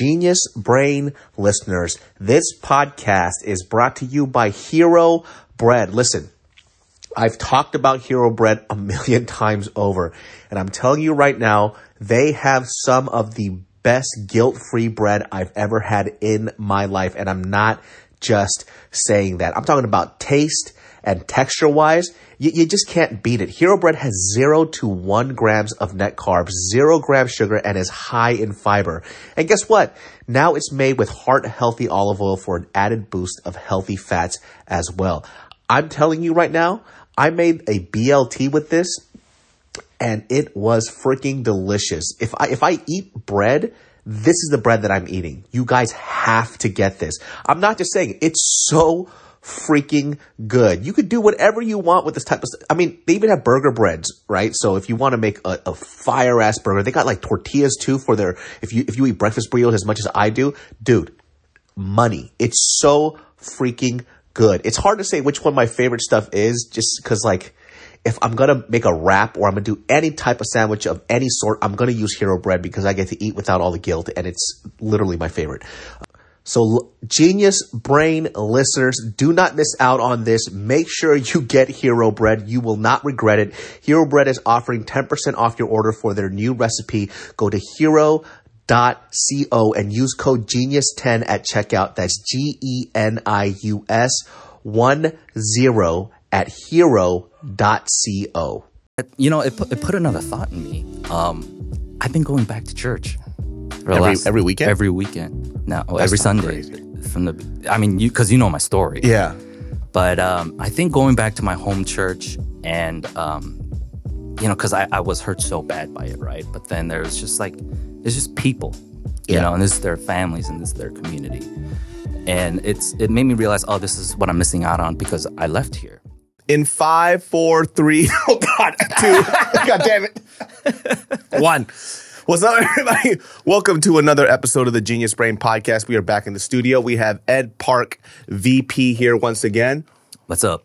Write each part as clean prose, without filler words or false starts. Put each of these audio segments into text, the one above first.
Genius Brain listeners, this podcast is brought to you by Hero Bread. Listen, I've talked about Hero Bread a million times over, and I'm telling you right now, they have some of the best guilt-free bread I've ever had in my life, and I'm not just saying that. I'm talking about taste and texture-wise. You just can't beat it. Hero Bread has 0 to 1 grams of net carbs, 0 grams sugar, and is high in fiber. And guess what? Now it's made with heart-healthy olive oil for an added boost of healthy fats as well. I'm telling you right now, I made a BLT with this, and it was freaking delicious. If I eat bread, this is the bread that I'm eating. You guys have to get this. I'm not just saying it. It's so freaking good. You could do whatever you want with this type of stuff. I mean, they even have burger breads, right? So if you want to make a fire ass burger, they got like tortillas too for their, if you eat breakfast burritos as much as I do, dude, money. It's so freaking good. It's hard to say which one my favorite stuff is, just because like, if I'm going to make a wrap or I'm going to do any type of sandwich of any sort, I'm going to use Hero Bread because I get to eat without all the guilt, and it's literally my favorite. So Genius Brain listeners, do not miss out on this. Make sure you get Hero Bread. You will not regret it. Hero Bread is offering 10% off your order for their new recipe. Go to hero.co and use code GENIUS10 at checkout. That's GENIUS10 at hero.co. You know, it put another thought in me. I've been going back to church. Every weekend? Every weekend. No, every Sunday. Crazy. Because you know my story. Yeah. But I think going back to my home church and, because I was hurt so bad by it, right? But then there's just it's just people, you know, and this is their families and this is their community. And it made me realize, oh, this is what I'm missing out on because I left here. In 5, 4, 3, oh God, 2, God damn it, 1. What's up, everybody? Welcome to another episode of the Genius Brain Podcast. We are back in the studio. We have Ed Park, VP, here once again. What's up?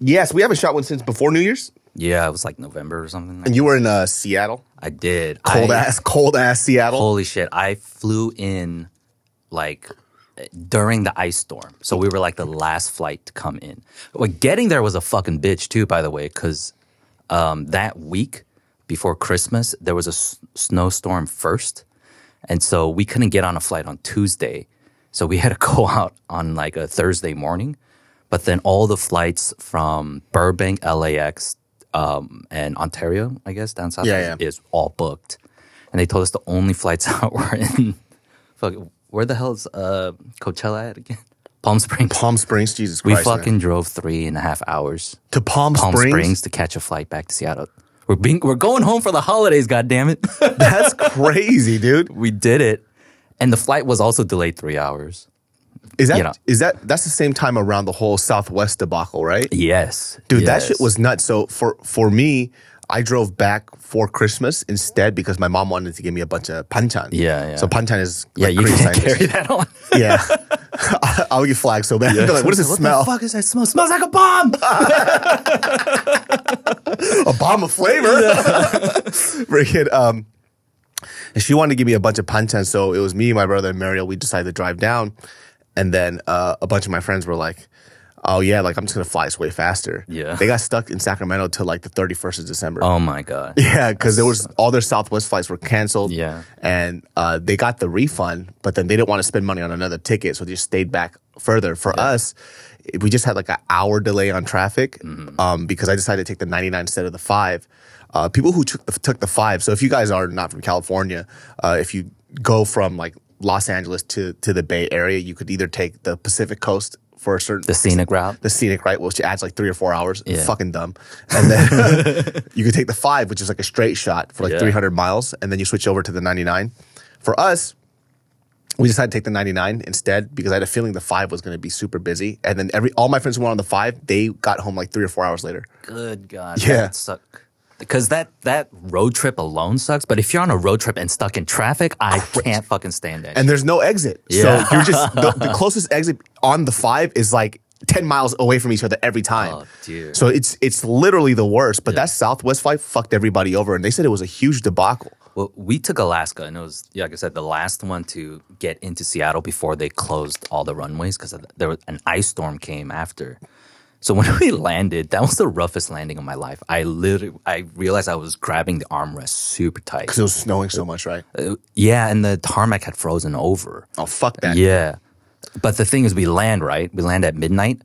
Yes, we haven't shot one since before New Year's. Yeah, it was like November or something. And you were in Seattle? I did. Cold ass Seattle. Holy shit, I flew in during the ice storm. So we were the last flight to come in. Getting there was a fucking bitch too, by the way, because that week before Christmas, there was a snowstorm first. And so we couldn't get on a flight on Tuesday. So we had to go out on a Thursday morning. But then all the flights from Burbank, LAX, and Ontario, I guess, down south is all booked. And they told us the only flights out were in fucking... Where the hell is Coachella at again? Palm Springs. Palm Springs, Jesus Christ. We fucking drove 3.5 hours to Palm Springs to catch a flight back to Seattle. We're going home for the holidays, goddammit. That's crazy, dude. We did it. And the flight was also delayed 3 hours. That's the same time around the whole Southwest debacle, right? Yes. Dude, that shit was nuts. So for me, I drove back for Christmas instead because my mom wanted to give me a bunch of banchan. Yeah, yeah. So banchan is you can't carry that on. Yeah. I'll get flagged so bad. Yeah. They're like, what does it smell? What the fuck is that smell? It smells like a bomb. A bomb of flavor. Yeah. And she wanted to give me a bunch of banchan, so it was me, my brother, and Mariel. We decided to drive down, and then a bunch of my friends were like, oh, yeah, I'm just going to fly this way faster. Yeah. They got stuck in Sacramento till the 31st of December. Oh, my God. Yeah, because all their Southwest flights were canceled. Yeah. And they got the refund, but then they didn't want to spend money on another ticket, so they just stayed back further. For us, we just had an hour delay on traffic because I decided to take the 99 instead of the 5. People who took the 5, so if you guys are not from California, if you go from Los Angeles to the Bay Area, you could either take the Pacific Coast for the scenic route, which adds 3 or 4 hours. Yeah. Fucking dumb. And then you could take the 5, which is a straight shot for 300 miles, and then you switch over to the 99. For us, we decided to take the 99 instead because I had a feeling the 5 was going to be super busy. And then all my friends who went on the 5, they got home 3 or 4 hours later. Good God. Yeah. That sucked. Because that road trip alone sucks. But if you're on a road trip and stuck in traffic, I can't fucking stand that. And there's no exit. Yeah. So you're just the closest exit on the 5 is 10 miles away from each other every time. Oh, dear. So it's literally the worst. But that Southwest flight fucked everybody over. And they said it was a huge debacle. Well, we took Alaska, and it was, like I said, the last one to get into Seattle before they closed all the runways because there was an ice storm came after. So when we landed, that was the roughest landing of my life. I realized I was grabbing the armrest super tight. Because it was snowing so much, right? Yeah, and the tarmac had frozen over. Oh, fuck that. Yeah. But the thing is, we land, right? We land at midnight.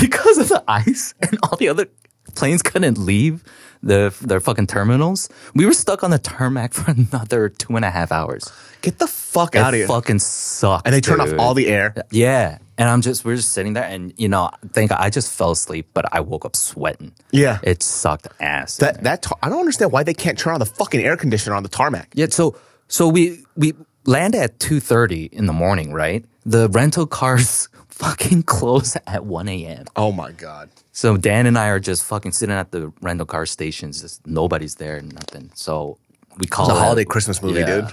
Because of the ice and all the other planes couldn't leave their fucking terminals, we were stuck on the tarmac for another 2.5 hours. Get the fuck out of here. It fucking sucked. And they turned off all the air. Yeah. And we're just sitting there, and thank God I just fell asleep, but I woke up sweating. Yeah, it sucked ass. I don't understand why they can't turn on the fucking air conditioner on the tarmac. Yeah, so we land at 2:30 in the morning, right? The rental cars fucking close at 1 a.m. Oh my God! So Dan and I are just fucking sitting at the rental car stations. Just nobody's there, nothing. So. We call it a holiday Christmas movie, dude.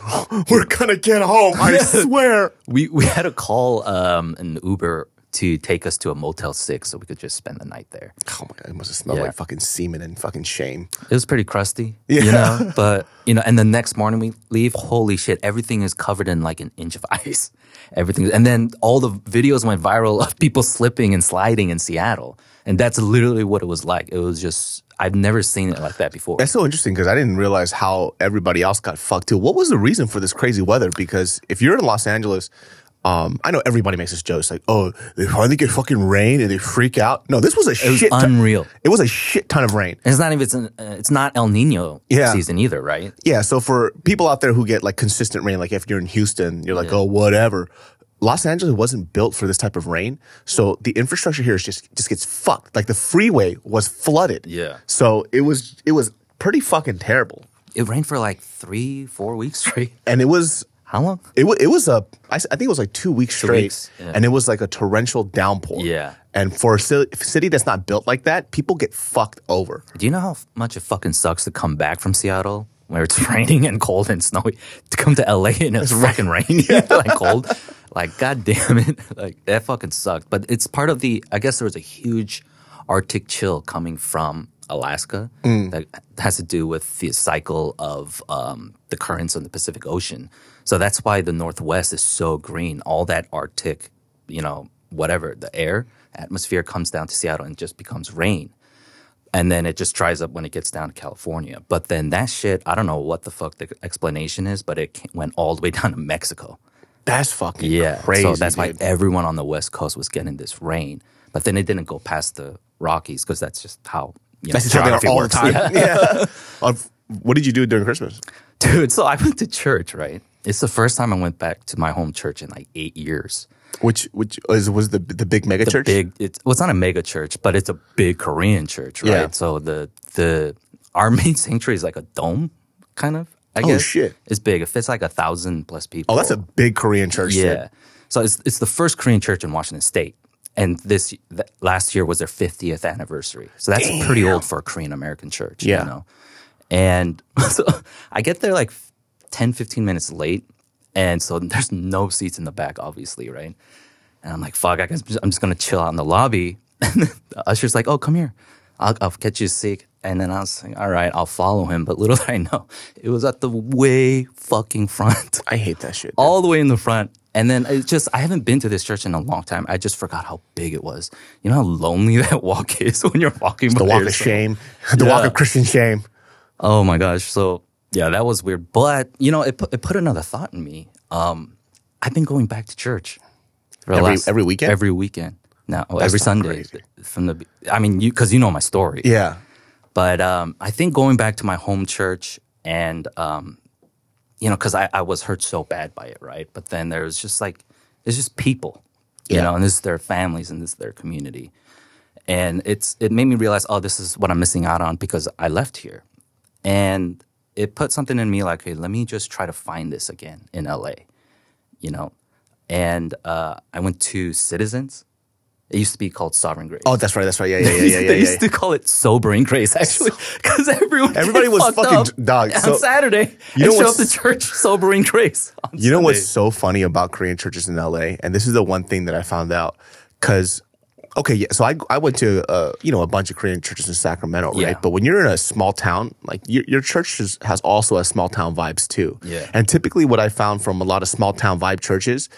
We're going to get home, I swear. We had to call an Uber to take us to a Motel 6 so we could just spend the night there. Oh, my God. It must have smelled like fucking semen and fucking shame. It was pretty crusty, But, and the next morning we leave, holy shit, everything is covered in like an inch of ice. Everything. And then all the videos went viral of people slipping and sliding in Seattle. And that's literally what it was like. It was just... I've never seen it like that before. That's so interesting because I didn't realize how everybody else got fucked too. What was the reason for this crazy weather? Because if you're in Los Angeles, I know everybody makes this joke. It's like, oh, they finally get fucking rain and they freak out. No, this was unreal. It was a shit ton of rain. And it's not El Nino season either, right? Yeah. So for people out there who get like consistent rain, like if you're in Houston, you're like, oh, whatever. Los Angeles wasn't built for this type of rain, so the infrastructure here is just gets fucked. Like the freeway was flooded. Yeah. So it was pretty fucking terrible. It rained for like 3-4 weeks straight. And it was how long? I think it was like 2 weeks straight. And it was like a torrential downpour. Yeah. And for a city that's not built like that, people get fucked over. Do you know how much it fucking sucks to come back from Seattle? Where it's raining and cold and snowy, to come to LA and it's fucking rainy and like cold. Like, God damn it. Like, that fucking sucked. But it's part of I guess there was a huge Arctic chill coming from Alaska that has to do with the cycle of the currents in the Pacific Ocean. So that's why the Northwest is so green. All that Arctic, whatever, the air, atmosphere comes down to Seattle and just becomes rain. And then it just dries up when it gets down to California. But then that shit, I don't know what the fuck the explanation is, but it went all the way down to Mexico. That's fucking crazy. So that's why everyone on the West Coast was getting this rain. But then it didn't go past the Rockies because that's just how geography works. All the time. What did you do during Christmas? Dude, so I went to church, right? It's the first time I went back to my home church in like 8 years. Which was the big mega church? It's not a mega church, but it's a big Korean church, right? Yeah. So our main sanctuary is like a dome, kind of, I guess. Oh, shit. It's big. It fits like 1,000+ people. Oh, that's a big Korean church. Yeah. Shit. So it's the first Korean church in Washington State. And last year was their 50th anniversary. So that's pretty old for a Korean-American church, And so I get there like 10, 15 minutes late. And so there's no seats in the back, obviously, right? And I'm like, fuck, I guess I'm just going to chill out in the lobby. And then the usher's like, oh, come here. I'll catch you a seat. And then I was like, all right, I'll follow him. But little did I know, it was at the way fucking front. I hate that shit. Dude. All the way in the front. And then I haven't been to this church in a long time. I just forgot how big it was. You know how lonely that walk is when you're walking by yourself? The walk of shame. The walk of Christian shame. Oh, my gosh. So... yeah, that was weird. But, it put another thought in me. I've been going back to church. Every weekend? Every weekend. Now, every Sunday. Crazy. Because my story. Yeah. But I think going back to my home church and, because I was hurt so bad by it, right? But then there was just like, it's just people, and this is their families and this is their community. And it made me realize, oh, this is what I'm missing out on because I left here. And... it put something in me like, hey, let me just try to find this again in LA, And I went to Citizens. It used to be called Sovereign Grace. Oh, that's right. Yeah. They used to call it Sobering Grace, actually, because everybody was fucking dog on Saturday. You show up to church, Sobering Grace. You know what's so funny about Korean churches in LA, and this is the one thing that I found out, because Okay, yeah. So I went to a bunch of Korean churches in Sacramento, right? Yeah. But when you're in a small town, like your church has also a small town vibes too. Yeah. And typically, what I found from a lot of small town vibe churches,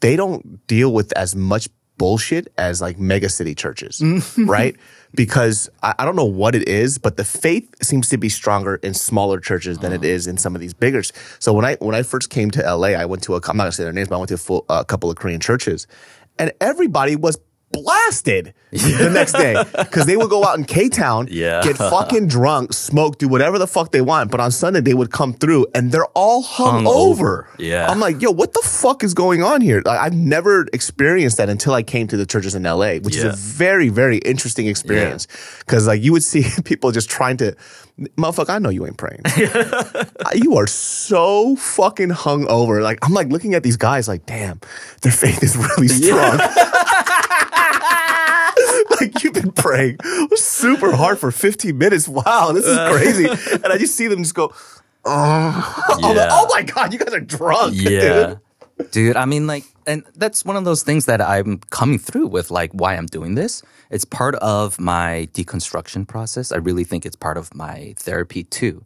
they don't deal with as much bullshit as like mega city churches, right? Because I don't know what it is, but the faith seems to be stronger in smaller churches than it is in some of these bigger. So when I first came to LA, I went to I'm not gonna say their names, but I went to a couple of Korean churches, and everybody was blasted the next day because they would go out in K-Town, get fucking drunk, smoke, do whatever the fuck they want. But on Sunday, they would come through and they're all hungover. Yeah. I'm like, yo, what the fuck is going on here? Like, I've never experienced that until I came to the churches in LA, which is a very, very interesting experience because like you would see people just trying to, motherfucker, I know you ain't praying. You are so fucking hungover. Like, I'm like looking at these guys like, damn, their faith is really strong. Like, you've been praying super hard for 15 minutes. Wow, this is crazy. And I just see them just go, oh my God, you guys are drunk, dude. Dude, I mean, like, and that's one of those things that I'm coming through with, like, why I'm doing this. It's part of my deconstruction process. I really think it's part of my therapy, too,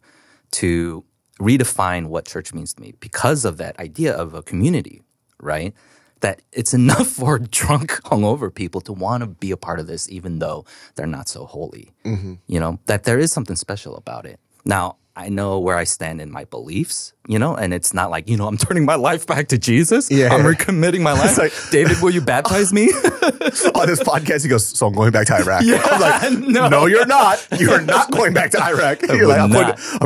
to redefine what church means to me because of that idea of a community, right? That it's enough for drunk, hungover people to want to be a part of this even though they're not so holy. Mm-hmm. You know, that there is something special about it. Now, I know where I stand in my beliefs, you know, and it's not like, you know, I'm turning my life back to Jesus. Yeah, I'm recommitting my life. Like, David, will you baptize me? On this podcast, he goes, so I'm going back to Iraq. Yeah, I'm like, no, you're not. You're not going back to Iraq. You're like, I'm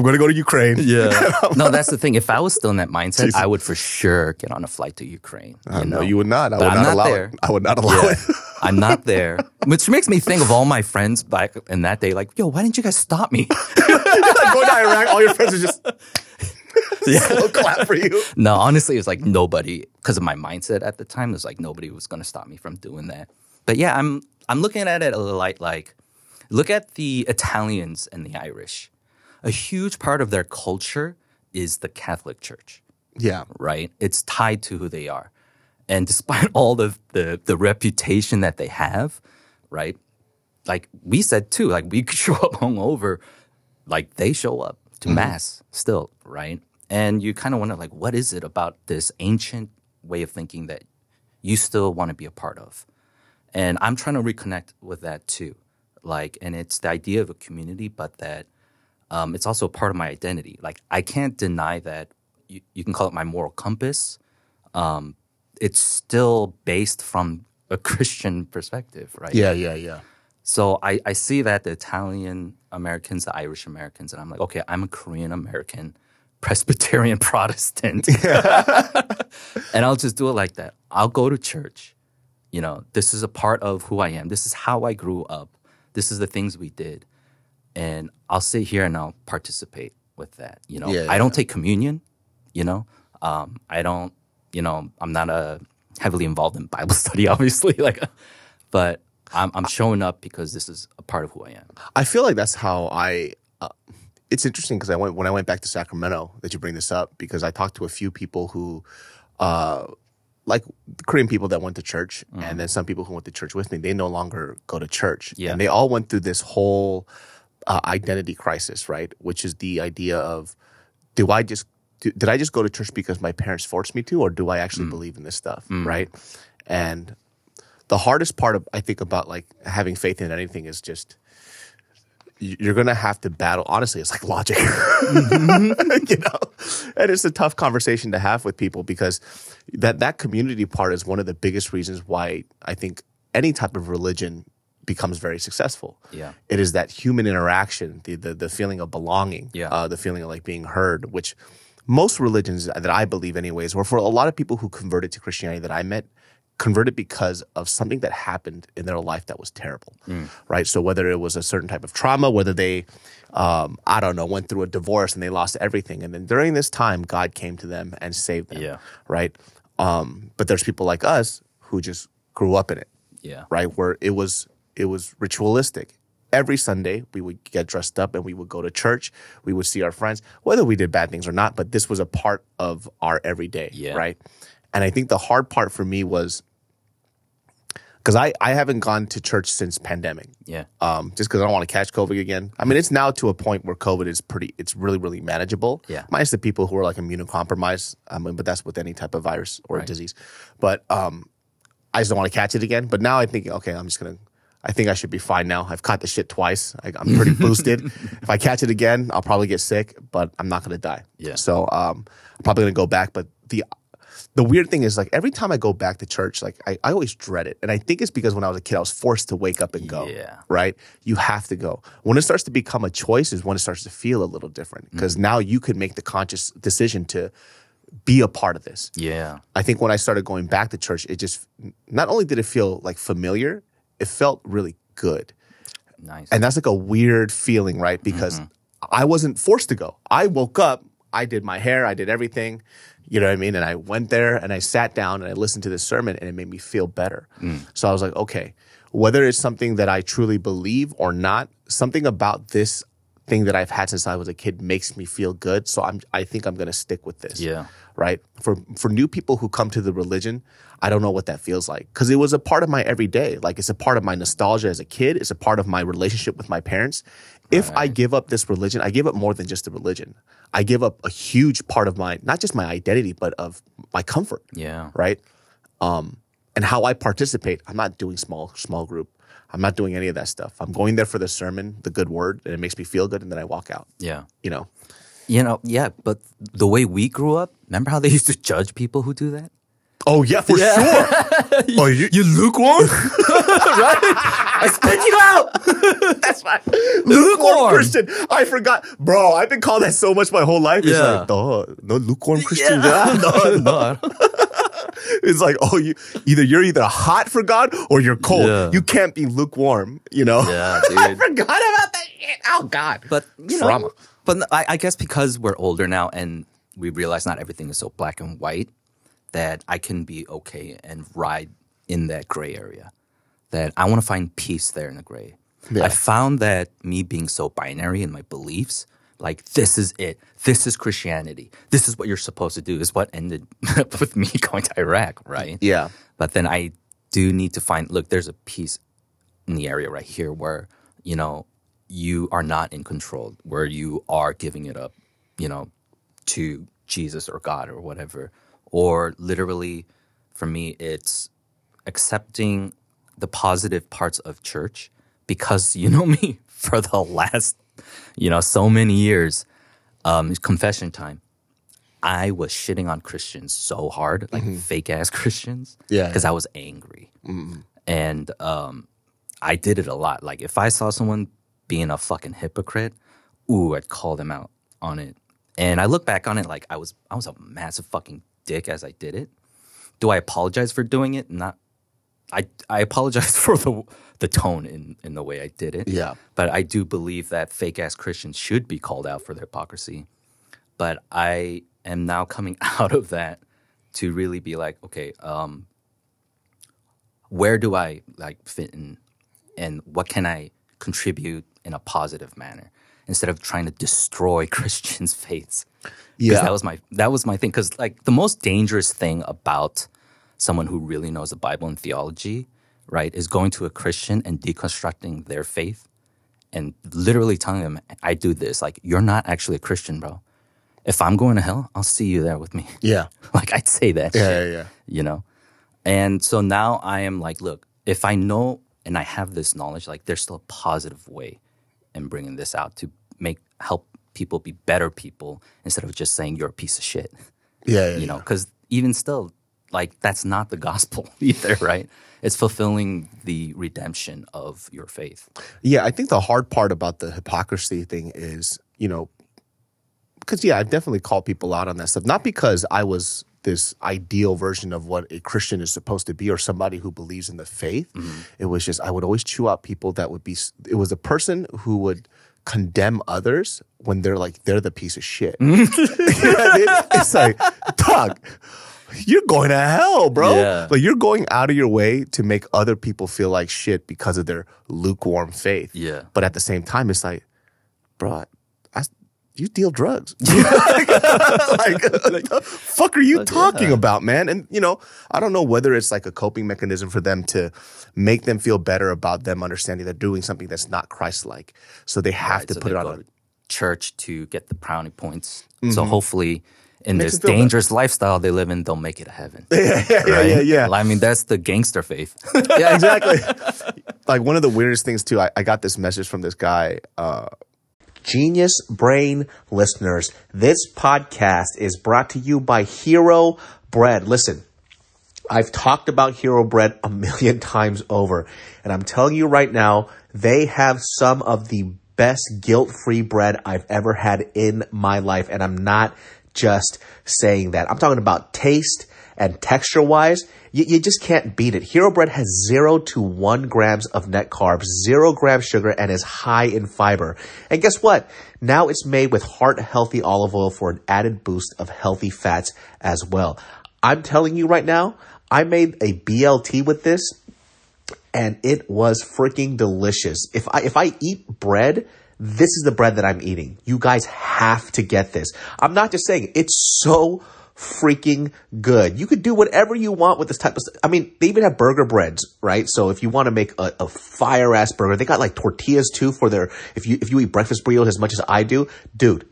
going to go to Ukraine. Yeah. No, that's the thing. If I was still in that mindset, Jesus, I would for sure get on a flight to Ukraine. No, you would not. I would not allow it. I'm not there. Which makes me think of all my friends back in that day, like, yo, why didn't you guys stop me? You're like, going to Iraq, all your friends are just slow clap for you. No, honestly, it was like nobody, because of my mindset at the time, it was like nobody was going to stop me from doing that. But yeah, I'm looking at it a little like, look at the Italians and the Irish. A huge part of their culture is the Catholic Church. Yeah. Right? It's tied to who they are. And despite all the reputation that they have, right? Like we said too, like we could show up hungover, like they show up to mass still, right? And you kind of wonder, like, what is it about this ancient way of thinking that you still want to be a part of? And I'm trying to reconnect with that too, like, and it's the idea of a community, but that it's also part of my identity. Like, I can't deny that you can call it my moral compass. It's still based from a Christian perspective, right? Yeah. So I see that the Italian Americans, the Irish Americans, and I'm like, okay, I'm a Korean American, Presbyterian Protestant. Yeah. And I'll just do it like that. I'll go to church. You know, this is a part of who I am. This is how I grew up. This is the things we did. And I'll sit here and I'll participate with that. You know, I don't take communion, you know. I don't. You know, I'm not heavily involved in Bible study, obviously. Like, but I'm showing up because this is a part of who I am. I feel like that's how I. It's interesting because when I went back to Sacramento, that you bring this up, because I talked to a few people who, like Korean people that went to church, and then some people who went to church with me. They no longer go to church, and they all went through this whole identity crisis, right? Which is the idea of, did I just go to church because my parents forced me to, or do I actually believe in this stuff, right? And the hardest part, I think, about like having faith in anything is just you're going to have to battle. Honestly, it's like logic, you know? And it's a tough conversation to have with people because that community part is one of the biggest reasons why I think any type of religion becomes very successful. Yeah. It is that human interaction, the feeling of belonging, the feeling of like being heard, which – most religions that I believe anyways, or for a lot of people who converted to Christianity that I met, converted because of something that happened in their life that was terrible, right? So whether it was a certain type of trauma, whether they, went through a divorce and they lost everything. And then during this time, God came to them and saved them, right? But there's people like us who just grew up in it, right? Where it was ritualistic. Every Sunday, we would get dressed up and we would go to church. We would see our friends, whether we did bad things or not, but this was a part of our everyday, right? And I think the hard part for me was because I haven't gone to church since pandemic. Yeah. Just because I don't want to catch COVID again. I mean, it's now to a point where COVID is it's really, really manageable. Yeah. Minus the people who are like immunocompromised. I mean, but that's with any type of virus or disease. But I just don't want to catch it again. But now I think, okay, I'm just going to, I think I should be fine now. I've caught the shit twice. I'm pretty boosted. If I catch it again, I'll probably get sick, but I'm not going to die. Yeah. So I'm probably going to go back. But the weird thing is, like, every time I go back to church, like, I always dread it. And I think it's because when I was a kid, I was forced to wake up and go. Yeah. Right? You have to go. When it starts to become a choice is when it starts to feel a little different, because now you can make the conscious decision to be a part of this. Yeah. I think when I started going back to church, it just – not only did it feel, like, familiar – it felt really good. Nice. And that's like a weird feeling, right? Because I wasn't forced to go. I woke up, I did my hair, I did everything, you know what I mean? And I went there and I sat down and I listened to this sermon and it made me feel better. So I was like, okay, whether it's something that I truly believe or not, something about this thing that I've had since I was a kid makes me feel good. So I think I'm going to stick with this. Yeah. Right? For new people who come to the religion, I don't know what that feels like, because it was a part of my everyday. Like, it's a part of my nostalgia as a kid. It's a part of my relationship with my parents. Right. If I give up this religion, I give up more than just the religion. I give up a huge part of my, not just my identity, but of my comfort. Yeah. Right? And how I participate. I'm not doing small group. I'm not doing any of that stuff. I'm going there for the sermon, the good word, and it makes me feel good, and then I walk out. Yeah. You know, yeah, but the way we grew up, remember how they used to judge people who do that? Oh, yeah, for sure. Oh, you lukewarm? Right? I spit you out. That's right. Lukewarm Christian. I forgot. Bro, I've been called that so much my whole life. Yeah. It's like, no lukewarm Christian. Yeah. No. It's like, oh, you're either hot for God or you're cold. Yeah. You can't be lukewarm, you know? Yeah, dude. I forgot about that shit. Oh, God. But, you know, trauma. But I guess because we're older now and we realize not everything is so black and white, that I can be okay and ride in that gray area. That I want to find peace there in the gray. Yeah. I found that me being so binary in my beliefs, like, this is it. This is Christianity. This is what you're supposed to do, is what ended up with me going to Iraq, right? Yeah. But then I do need to find, look, there's a peace in the area right here where, you know, you are not in control, where you are giving it up, you know, to Jesus or God or whatever. Or literally, for me, it's accepting the positive parts of church, because, you know me, for the last, you know, so many years, confession time, I was shitting on Christians so hard, like fake-ass Christians, because I was angry. And I did it a lot. Like, if I saw someone being a fucking hypocrite, I'd call them out on it. And I look back on it like I was a massive fucking dick as I did it. Do I apologize for doing it? Not. I apologize for the tone in the way I did it. Yeah. But I do believe that fake-ass Christians should be called out for their hypocrisy. But I am now coming out of that to really be like, okay, where do I, like, fit in, and what can I contribute in a positive manner, instead of trying to destroy Christians' faiths. Yeah. That was my thing. Because, like, the most dangerous thing about someone who really knows the Bible and theology, right, is going to a Christian and deconstructing their faith and literally telling them, I do this. Like, you're not actually a Christian, bro. If I'm going to hell, I'll see you there with me. Yeah. Like, I'd say that shit. Yeah. You know? And so now I am like, look, if I know and I have this knowledge, like, there's still a positive way in bringing this out to help people be better people, instead of just saying you're a piece of shit. Yeah. You know? Because even still, like, that's not the gospel either, right? It's fulfilling the redemption of your faith. Yeah, I think the hard part about the hypocrisy thing is, you know, because, yeah, I've definitely called people out on that stuff. Not because I was this ideal version of what a Christian is supposed to be, or somebody who believes in the faith. It was just, I would always chew out people that would be, it was a person who would condemn others when they're like, they're the piece of shit. You know what I mean? It's like, dog, you're going to hell, bro. Yeah. Like, you're going out of your way to make other people feel like shit because of their lukewarm faith. Yeah. But at the same time, it's like, bro, you deal drugs. Like, the fuck are you talking about, man? And, you know, I don't know whether it's like a coping mechanism for them to make them feel better about them understanding they're doing something that's not Christ-like. So they have to put it on a church to get the brownie points. Mm-hmm. So hopefully in this dangerous lifestyle they live in, they'll make it to heaven. Yeah. I mean, that's the gangster faith. Yeah, exactly. Like, one of the weirdest things, too, I got this message from this guy, Genius Brain listeners, this podcast is brought to you by Hero Bread. Listen, I've talked about Hero Bread a million times over, and I'm telling you right now, they have some of the best guilt-free bread I've ever had in my life, and I'm not just saying that. I'm talking about taste and texture-wise. You just can't beat it. Hero Bread has 0 to 1 grams of net carbs, 0 grams sugar, and is high in fiber. And guess what? Now it's made with heart-healthy olive oil for an added boost of healthy fats as well. I'm telling you right now, I made a BLT with this, and it was freaking delicious. If I eat bread, this is the bread that I'm eating. You guys have to get this. I'm not just saying it. It's so freaking good. You could do whatever you want with this type of stuff. I mean, they even have burger breads, right? So if you want to make a fire ass burger, they got like tortillas too for their, if you eat breakfast burritos as much as I do, dude,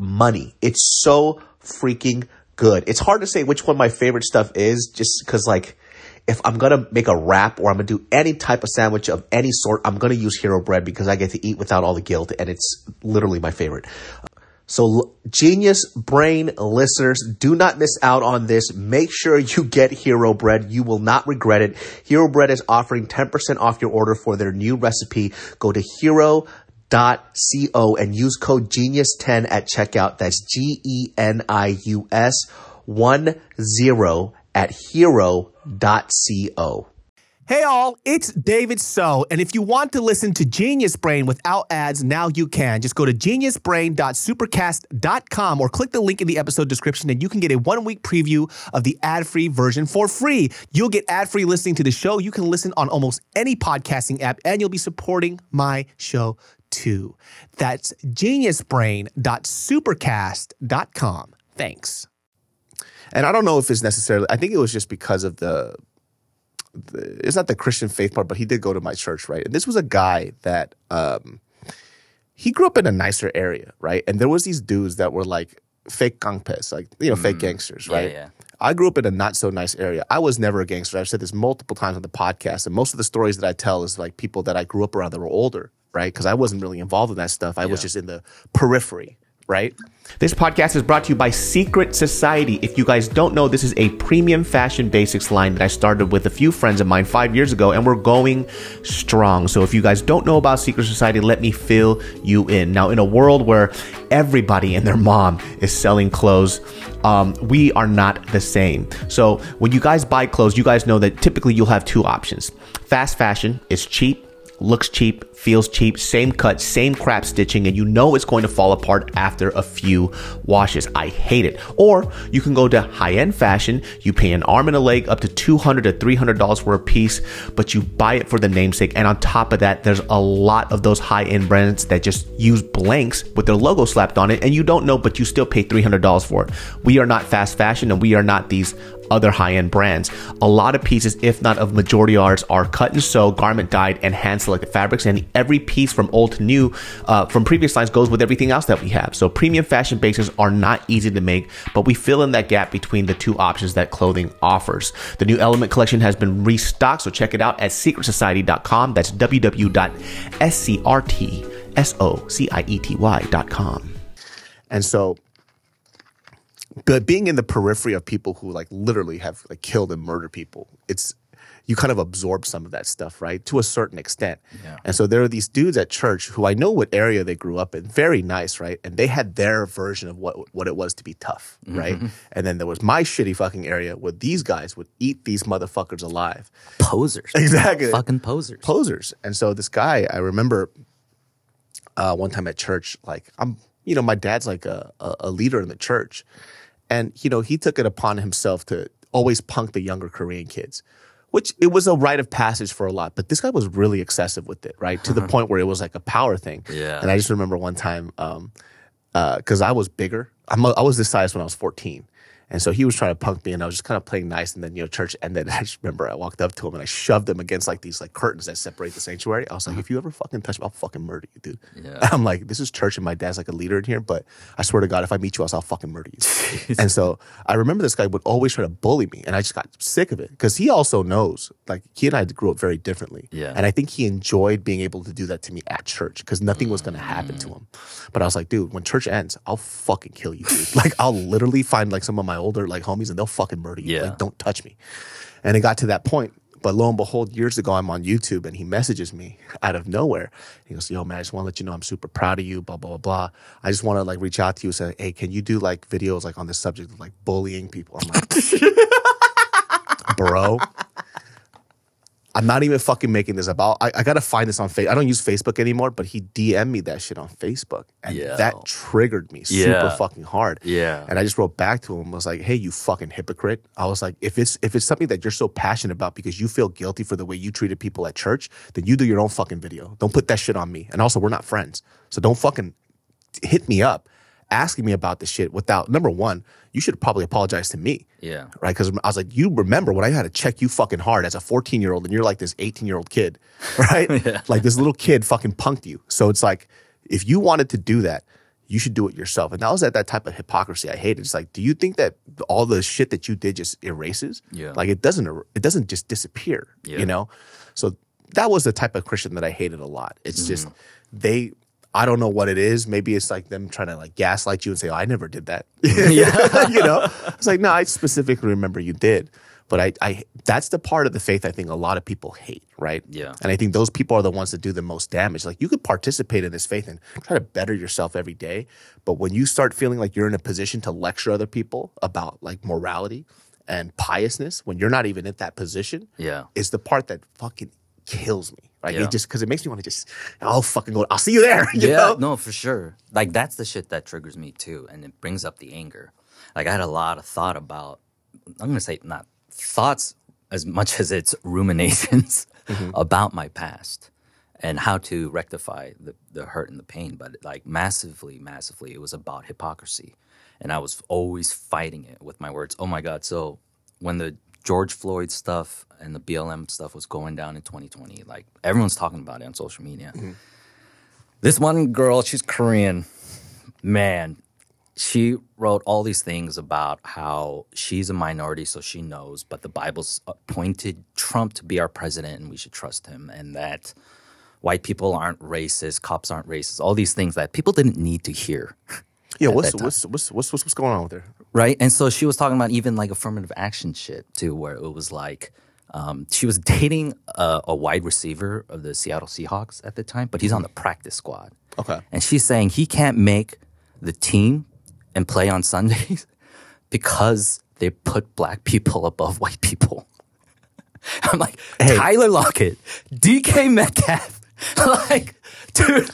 money. It's so freaking good. It's hard to say which one my favorite stuff is, just because, like, if I'm going to make a wrap or I'm going to do any type of sandwich of any sort, I'm going to use Hero Bread because I get to eat without all the guilt, and it's literally my favorite. So Genius Brain listeners, do not miss out on this. Make sure you get Hero Bread. You will not regret it. Hero Bread is offering 10% off your order for their new recipe. Go to hero.co and use code GENIUS10 at checkout. That's GENIUS10 at hero.co. Hey all, it's David So, and if you want to listen to Genius Brain without ads, now you can. Just go to geniusbrain.supercast.com or click the link in the episode description and you can get a 1-week preview of the ad-free version for free. You'll get ad-free listening to the show. You can listen on almost any podcasting app, and you'll be supporting my show too. That's geniusbrain.supercast.com. Thanks. And I don't know if it's necessarily, I think it was just because of it's not the Christian faith part, but he did go to my church, right? And this was a guy that he grew up in a nicer area, right? And there was these dudes that were like fake gangpes, like, you know, fake gangsters, right? Yeah. I grew up in a not so nice area. I was never a gangster. I've said this multiple times on the podcast, and most of the stories that I tell is like people that I grew up around that were older, right? Because I wasn't really involved in that stuff. I was just in the periphery. Right? This podcast is brought to you by Secret Society. If you guys don't know, this is a premium fashion basics line that I started with a few friends of mine 5 years ago, and we're going strong. So if you guys don't know about Secret Society, let me fill you in. Now, in a world where everybody and their mom is selling clothes, we are not the same. So when you guys buy clothes, you guys know that typically you'll have two options. Fast fashion is cheap, looks cheap, feels cheap, same cut, same crap stitching, and you know it's going to fall apart after a few washes. I hate it. Or you can go to high-end fashion. You pay an arm and a leg, up to $200 to $300 for a piece, but you buy it for the namesake. And on top of that, there's a lot of those high-end brands that just use blanks with their logo slapped on it, and you don't know, but you still pay $300 for it. We are not fast fashion, and we are not these other high-end brands. A lot of pieces, if not of majority ours, are cut and sew, garment dyed, and hand-selected fabrics, and every piece from old to new, from previous lines, goes with everything else that we have. So premium fashion basics are not easy to make, but we fill in that gap between the two options that clothing offers. The new Element collection has been restocked, so check it out at secretsociety.com. That's www.secretsociety.com. And so, but being in the periphery of people who like literally have like killed and murdered people, it's, you kind of absorb some of that stuff, right? To a certain extent. Yeah. And so there are these dudes at church who I know what area they grew up in, very nice, right? And they had their version of what it was to be tough, right? Mm-hmm. And then there was my shitty fucking area where these guys would eat these motherfuckers alive. Posers. Exactly. Fucking posers. Posers. And so this guy, I remember one time at church, like, I'm, you know, my dad's like a leader in the church. And, you know, he took it upon himself to always punk the younger Korean kids, which it was a rite of passage for a lot. But this guy was really excessive with it, right? To the point where it was like a power thing. Yeah. And I just remember one time because I was bigger. I was this size when I was 14. And so he was trying to punk me, and I was just kind of playing nice. And then, you know, church ended. I just remember I walked up to him and I shoved him against like these like curtains that separate the sanctuary. I was like, if you ever fucking touch me, I'll fucking murder you, dude. Yeah. And I'm like, this is church and my dad's like a leader in here, but I swear to God, if I meet you else, I'll fucking murder you. And so I remember this guy would always try to bully me, and I just got sick of it because he also knows, like, he and I grew up very differently. Yeah. And I think he enjoyed being able to do that to me at church because nothing was going to happen to him. But I was like, dude, when church ends, I'll fucking kill you, dude. Like, I'll literally find like some of my older like homies and they'll fucking murder you. Yeah. Like, don't touch me. And it got to that point, but lo and behold, years ago I'm on YouTube and he messages me out of nowhere. He goes, yo man, I just want to let you know I'm super proud of you, blah blah blah blah. I just want to like reach out to you and say, hey, can you do like videos like on the subject of like bullying people? I'm like, bro, I'm not even fucking making this about. I gotta find this on Facebook. I don't use Facebook anymore, but he DM'd me that shit on Facebook. And that triggered me super fucking hard. Yeah. And I just wrote back to him. I was like, hey, you fucking hypocrite. I was like, if it's something that you're so passionate about because you feel guilty for the way you treated people at church, then you do your own fucking video. Don't put that shit on me. And also, we're not friends. So don't fucking hit me up asking me about this shit without, number one, you should probably apologize to me. Yeah. Right? Because I was like, you remember when I had to check you fucking hard as a 14-year-old and you're like this 18-year-old kid, right? Yeah. Like this little kid fucking punked you. So it's like, if you wanted to do that, you should do it yourself. And that was that type of hypocrisy I hated. It's like, do you think that all the shit that you did just erases? Yeah. Like it doesn't just disappear, you know? So that was the type of Christian that I hated a lot. It's just, I don't know what it is. Maybe it's like them trying to like gaslight you and say, oh, I never did that. You know? It's like, no, I specifically remember you did. But I that's the part of the faith I think a lot of people hate, right? Yeah. And I think those people are the ones that do the most damage. Like, you could participate in this faith and try to better yourself every day. But when you start feeling like you're in a position to lecture other people about like morality and piousness, when you're not even in that position, is the part that fucking kills me. Like it just, because it makes me want to just, I'll fucking go, I'll see you there. You know? No, for sure. Like, that's the shit that triggers me too. And it brings up the anger. Like, I had a lot of thought about, I'm going to say not thoughts as much as it's ruminations about my past and how to rectify the hurt and the pain. But like massively, it was about hypocrisy. And I was always fighting it with my words. Oh my God. So when the George Floyd stuff and the BLM stuff was going down in 2020. Like, everyone's talking about it on social media. This one girl, she's Korean. Man, she wrote all these things about how she's a minority, so she knows, but the Bible's appointed Trump to be our president and we should trust him, and that white people aren't racist, cops aren't racist, all these things that people didn't need to hear. Yeah, what's going on with her? Right, and so she was talking about even like affirmative action shit too, where it was like she was dating a wide receiver of the Seattle Seahawks at the time, but he's on the practice squad. Okay, and she's saying he can't make the team and play on Sundays because they put black people above white people. I'm like, hey. Tyler Lockett, DK Metcalf, like, dude.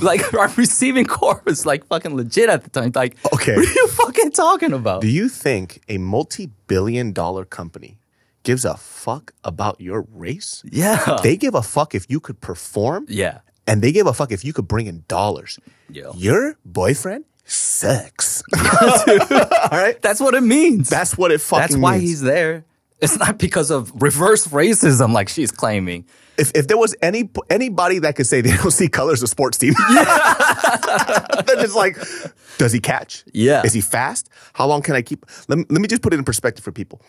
Like, our receiving corps was like fucking legit at the time. Like, okay, what are you fucking talking about? Do you think a multi-billion-dollar company gives a fuck about your race? Yeah. They give a fuck if you could perform. Yeah. And they give a fuck if you could bring in dollars. Yeah. Your boyfriend sucks. All right? That's what it means. That's what it fucking means. That's why he's there. It's not because of reverse racism like she's claiming. If there was anybody that could say they don't see color as a sports team, they're just like, does he catch? Yeah. Is he fast? How long can I keep? Let me just put it in perspective for people.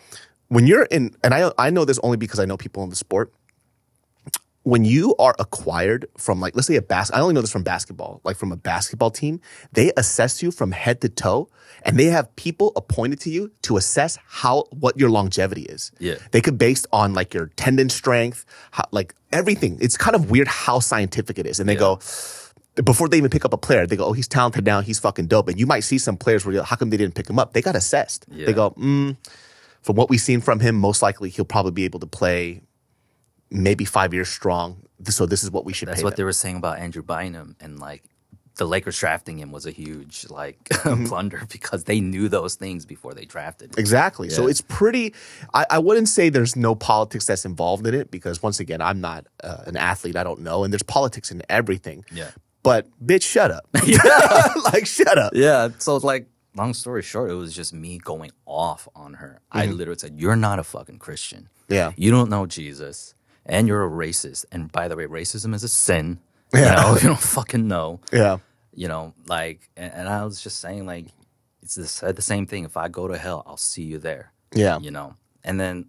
When you're in, and I know this only because I know people in the sport. When you are acquired from, like, let's say I only know this from basketball, like from a basketball team, they assess you from head to toe, and they have people appointed to you to assess what your longevity is. Yeah. They could based on like your tendon strength, how, like everything. It's kind of weird how scientific it is. And they go, before they even pick up a player, they go, oh, he's talented now, he's fucking dope. And you might see some players where you're like, how come they didn't pick him up? They got assessed. Yeah. They go, from what we've seen from him, most likely he'll probably be able to play maybe 5 years strong, so this is what we should pay them. That's what they were saying about Andrew Bynum, and like the Lakers drafting him was a huge like plunder because they knew those things before they drafted him. Exactly. Yeah. So it's pretty, I wouldn't say there's no politics that's involved in it because once again, I'm not an athlete, I don't know, and there's politics in everything. Yeah. But bitch, shut up. Yeah. Like, shut up. Yeah. So it's like, long story short, it was just me going off on her. Mm-hmm. I literally said, you're not a fucking Christian. Yeah. You don't know Jesus. And you're a racist. And by the way, racism is a sin. Yeah. You don't fucking know. Yeah. And I was just saying, like, it's the same thing. If I go to hell, I'll see you there. Yeah. And then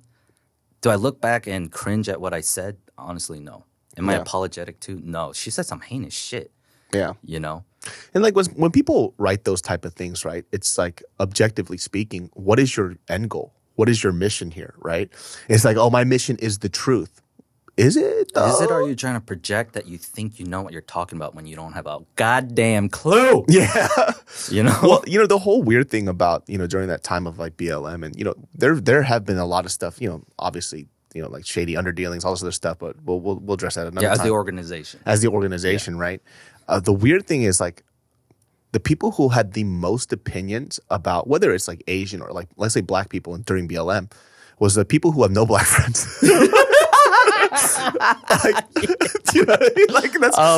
do I look back and cringe at what I said? Honestly, no. Am I apologetic too? No. She said some heinous shit. Yeah. And like when people write those type of things, right? It's like, objectively speaking, what is your end goal? What is your mission here, right? It's like, oh, my mission is the truth. Is it though? Is it, or are you trying to project that you think you know what you're talking about when you don't have a goddamn clue? Yeah. Well, the whole weird thing about, during that time of like BLM and, there have been a lot of stuff, obviously, like shady underdealings, all this other stuff, but we'll address that another time. Yeah, as the organization. As the organization, yeah. Right? The weird thing is like the people who had the most opinions about whether it's like Asian or like, let's say black people during BLM was the people who have no black friends. That's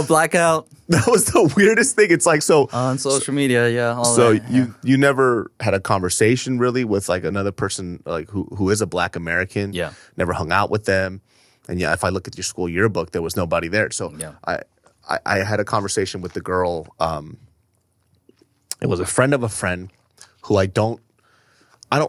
blackout. That was the weirdest thing. It's like so on social media, yeah. All so that, you never had a conversation really with like another person like who is a black American. Yeah, never hung out with them, and yeah. If I look at your school yearbook, there was nobody there. So yeah. I had a conversation with the girl. It was a friend of a friend who I don't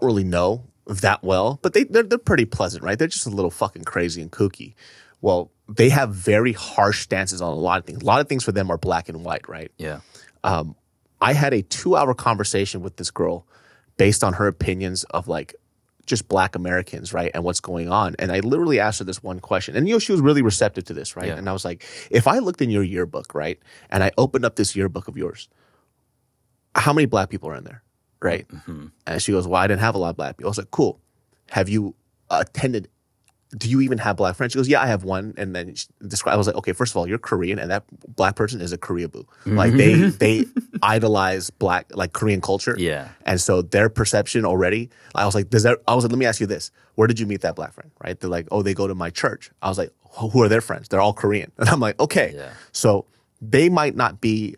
really know that well, but they're pretty pleasant, right? They're just a little fucking crazy and kooky. Well, they have very harsh stances on a lot of things. A lot of things for them are black and white, right? Yeah. I had a 2-hour conversation with this girl based on her opinions of like just black Americans, right? And what's going on. And I literally asked her this one question. And she was really receptive to this, right? Yeah. And I was like, if I looked in your yearbook, right? And I opened up this yearbook of yours, how many black people are in there? Right. Mm-hmm. And she goes, well, I didn't have a lot of black people. I was like, cool. Have you attended? Do you even have black friends? She goes, yeah, I have one. And then I was like, okay, first of all, you're Korean and that black person is a Koreaboo. Mm-hmm. Like they idolize black, like Korean culture. Yeah. And so their perception already, I was like, let me ask you this. Where did you meet that black friend? Right. They're like, oh, they go to my church. I was like, who are their friends? They're all Korean. And I'm like, okay. Yeah. So they might not be,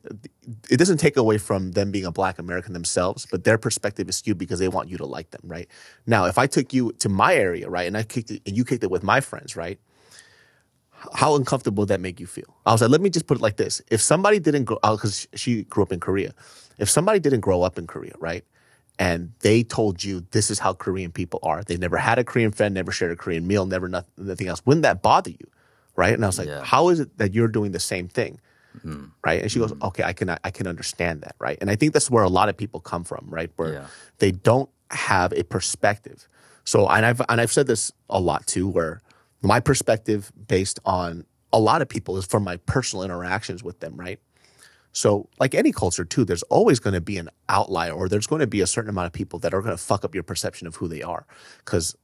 it doesn't take away from them being a black American themselves, but their perspective is skewed because they want you to like them, right? Now, if I took you to my area, right, and you kicked it with my friends, right, how uncomfortable would that make you feel? I was like, let me just put it like this. If somebody didn't grow up, because she grew up in Korea, if somebody didn't grow up in Korea, right, and they told you this is how Korean people are, they never had a Korean friend, never shared a Korean meal, never nothing else, wouldn't that bother you, right? And I was like, How is it that you're doing the same thing? Mm-hmm. Right. And she goes, okay, I can understand that. Right. And I think that's where a lot of people come from. Right. Where they don't have a perspective. So and I've said this a lot, too, where my perspective based on a lot of people is from my personal interactions with them. Right. So like any culture, too, there's always going to be an outlier or there's going to be a certain amount of people that are going to fuck up your perception of who they are, because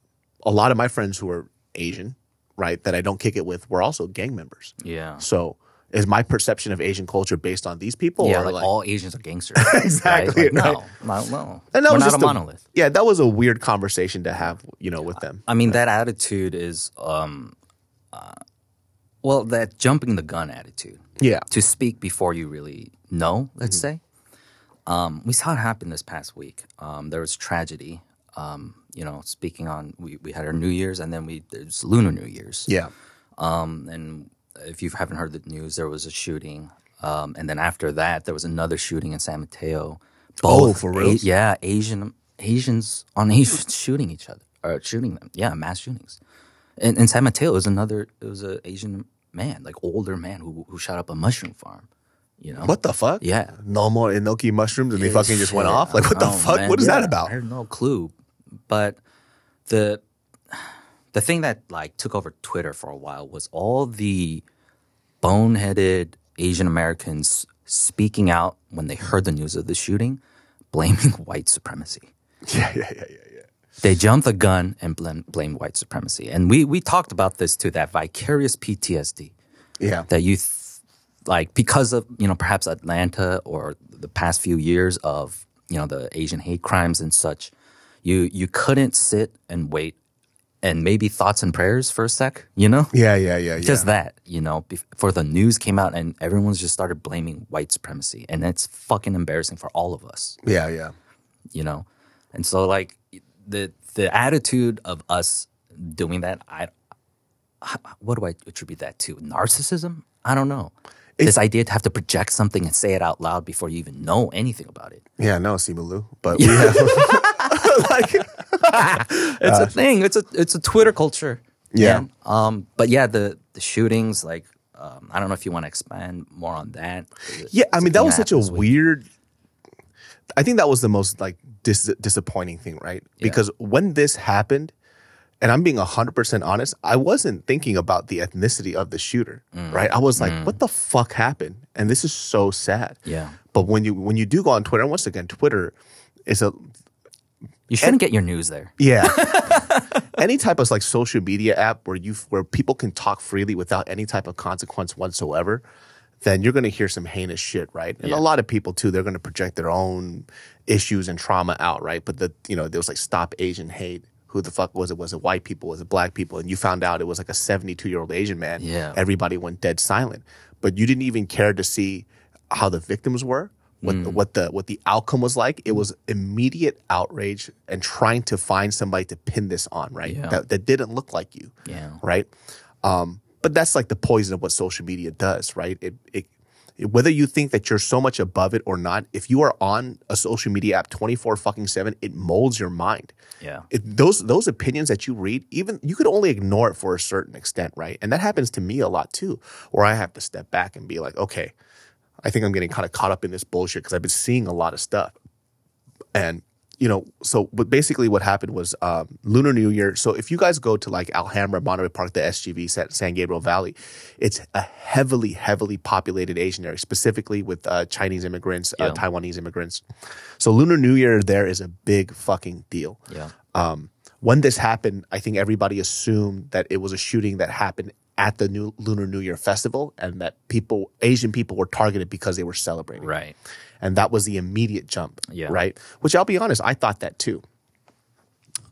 a lot of my friends who are Asian. Right. That I don't kick it with were also gang members. Yeah. So. Is my perception of Asian culture based on these people? Yeah, or like all Asians are gangsters. Exactly. Right? Like, no. And that was not just a monolith. Yeah, that was a weird conversation to have, with them. I mean, that attitude is, that jumping the gun attitude. Yeah. To speak before you really know, let's say. We saw it happen this past week. There was tragedy, speaking on, we had our New Year's and then there's Lunar New Year's. Yeah. And if you haven't heard the news, there was a shooting. And then after that, there was another shooting in San Mateo. Both, for real? Yeah, Asians on Asians shooting each other. Or shooting them. Yeah, mass shootings. And in San Mateo, it was an Asian man, like older man who shot up a mushroom farm. What the fuck? Yeah. No more enoki mushrooms and they fucking just went off? Like, what the fuck? Man, what is that about? I have no clue. But the thing that like took over Twitter for a while was all the boneheaded Asian Americans speaking out when they heard the news of the shooting, blaming white supremacy. Yeah. They jumped the gun and blamed white supremacy. And we talked about this too, that vicarious PTSD. Yeah. That you because of, perhaps Atlanta or the past few years of, the Asian hate crimes and such, you couldn't sit and wait and maybe thoughts and prayers for a sec, you know? Yeah. Just that, you know, before the news came out and everyone's just started blaming white supremacy. And that's fucking embarrassing for all of us. Yeah. You know? And so, like, the attitude of us doing that, what do I attribute that to? Narcissism? I don't know. This idea to have to project something and say it out loud before you even know anything about it. Yeah, no, Simalu. But we have... like, it's a thing. It's a Twitter culture. Yeah. But yeah, the shootings, like, I don't know if you want to expand more on that. Yeah, I mean, that was such a weird... I think that was the most, like, disappointing thing, right? Yeah. Because when this happened, and I'm being 100% honest, I wasn't thinking about the ethnicity of the shooter, right? I was like, what the fuck happened? And this is so sad. Yeah. But when you do go on Twitter, and once again, Twitter is a... You shouldn't get your news there. Yeah. Any type of, like, social media app where people can talk freely without any type of consequence whatsoever, then you're going to hear some heinous shit, right? And a lot of people, too, they're going to project their own issues and trauma out, right? But, there was, like, stop Asian hate. Who the fuck was it? Was it white people? Was it black people? And you found out it was like a 72-year-old Asian man. Yeah. Everybody went dead silent. But you didn't even care to see how the victims were, what the outcome was like. It was immediate outrage and trying to find somebody to pin this on, right? Yeah. That didn't look like you, right? But that's like the poison of what social media does, right? Whether you think that you're so much above it or not, if you are on a social media app 24/7, it molds your mind. Yeah. Those opinions that you read, even you could only ignore it for a certain extent, right? And that happens to me a lot too, where I have to step back and be like, okay, I think I'm getting kind of caught up in this bullshit because I've been seeing a lot of stuff. And, but basically what happened was Lunar New Year. So if you guys go to like Alhambra, Monterey Park, the SGV, San Gabriel Valley, it's a heavily, heavily populated Asian area, specifically with Chinese immigrants, Taiwanese immigrants. So Lunar New Year there is a big fucking deal. Yeah. When this happened, I think everybody assumed that it was a shooting that happened at the Lunar New Year festival and that Asian people were targeted because they were celebrating. Right. And that was the immediate jump, right? Which I'll be honest, I thought that too.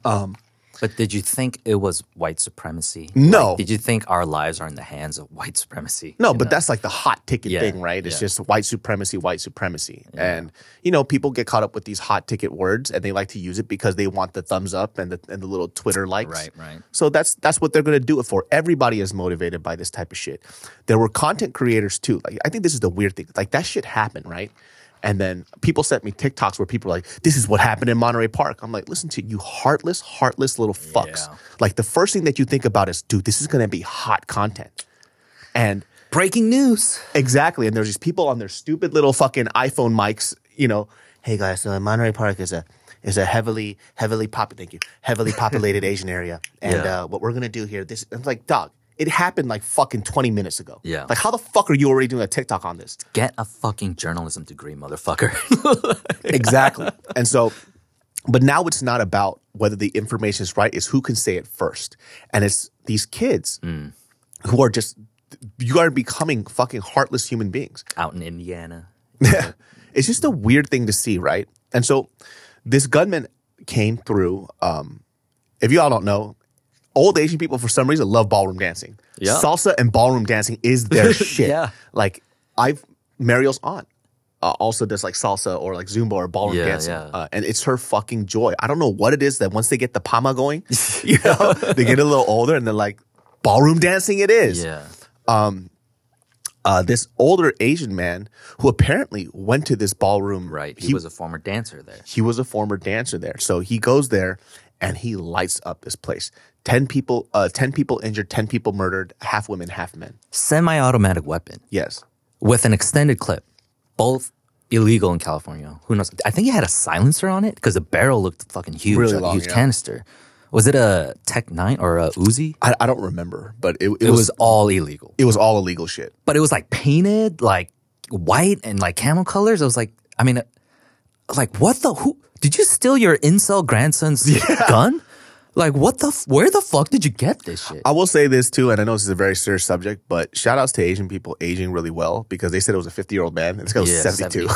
But did you think it was white supremacy? No. Like, did you think our lives are in the hands of white supremacy? No, but that's like the hot ticket thing, right? It's just white supremacy. Yeah. And, people get caught up with these hot ticket words and they like to use it because they want the thumbs up and the little Twitter likes. Right. So that's what they're going to do it for. Everybody is motivated by this type of shit. There were content creators too. Like, I think this is the weird thing. Like, that shit happened, right? And then people sent me TikToks where people are like, this is what happened in Monterey Park. I'm like, listen to you heartless little fucks. Yeah. Like, the first thing that you think about is, dude, this is going to be hot content. And breaking news. Exactly. And there's these people on their stupid little fucking iPhone mics, hey guys, so Monterey Park is a heavily populated Asian area. And what we're going to do here, this, I'm like, dog. It happened like fucking 20 minutes ago. Yeah. Like, how the fuck are you already doing a TikTok on this? Get a fucking journalism degree, motherfucker. Exactly. And so, but now it's not about whether the information is right. It's who can say it first. And it's these kids who are just, you are becoming fucking heartless human beings. Out in Indiana. Yeah. It's just a weird thing to see, right? And so this gunman came through. If you all don't know, old Asian people, for some reason, love ballroom dancing. Yeah. Salsa and ballroom dancing is their shit. Yeah. Like, Mariel's aunt also does, like, salsa or, like, Zumba or ballroom dancing. Yeah. And it's her fucking joy. I don't know what it is that once they get the Pama going, they get a little older and they're like, ballroom dancing it is. Yeah. This older Asian man who apparently went to this ballroom. Right. He was a former dancer there. So he goes there and he lights up this place. 10 people injured, 10 people murdered, half women, half men. Semi-automatic weapon. Yes. With an extended clip. Both illegal in California. Who knows? I think it had a silencer on it because the barrel looked fucking huge. Really long, huge canister. Was it a Tech 9 or a Uzi? I don't remember, but it was all illegal. It was all illegal shit. But it was like painted, like white and like camel colors. I was like, what the, who? Did you steal your incel grandson's gun? Like, what the? Where the fuck did you get this shit? I will say this, too, and I know this is a very serious subject, but shout-outs to Asian people aging really well because they said it was a 50-year-old man. And this guy was 72.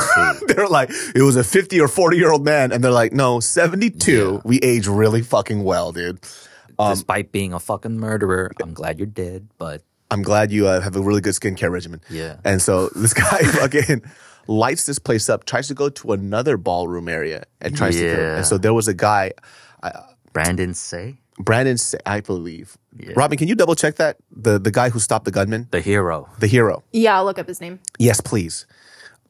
They're like, it was a 50- or 40-year-old man. And they're like, no, 72. Yeah. We age really fucking well, dude. Despite being a fucking murderer, I'm glad you're dead, but... I'm glad you have a really good skincare regimen. Yeah. And so this guy fucking lights this place up, tries to go to another ballroom area, and tries to kill him. And so there was a guy... Brandon Tsay? Brandon Tsay, I believe. Yeah. Robin, can you double check that? The guy who stopped the gunman? The hero. The hero. Yeah, I'll look up his name. Yes, please.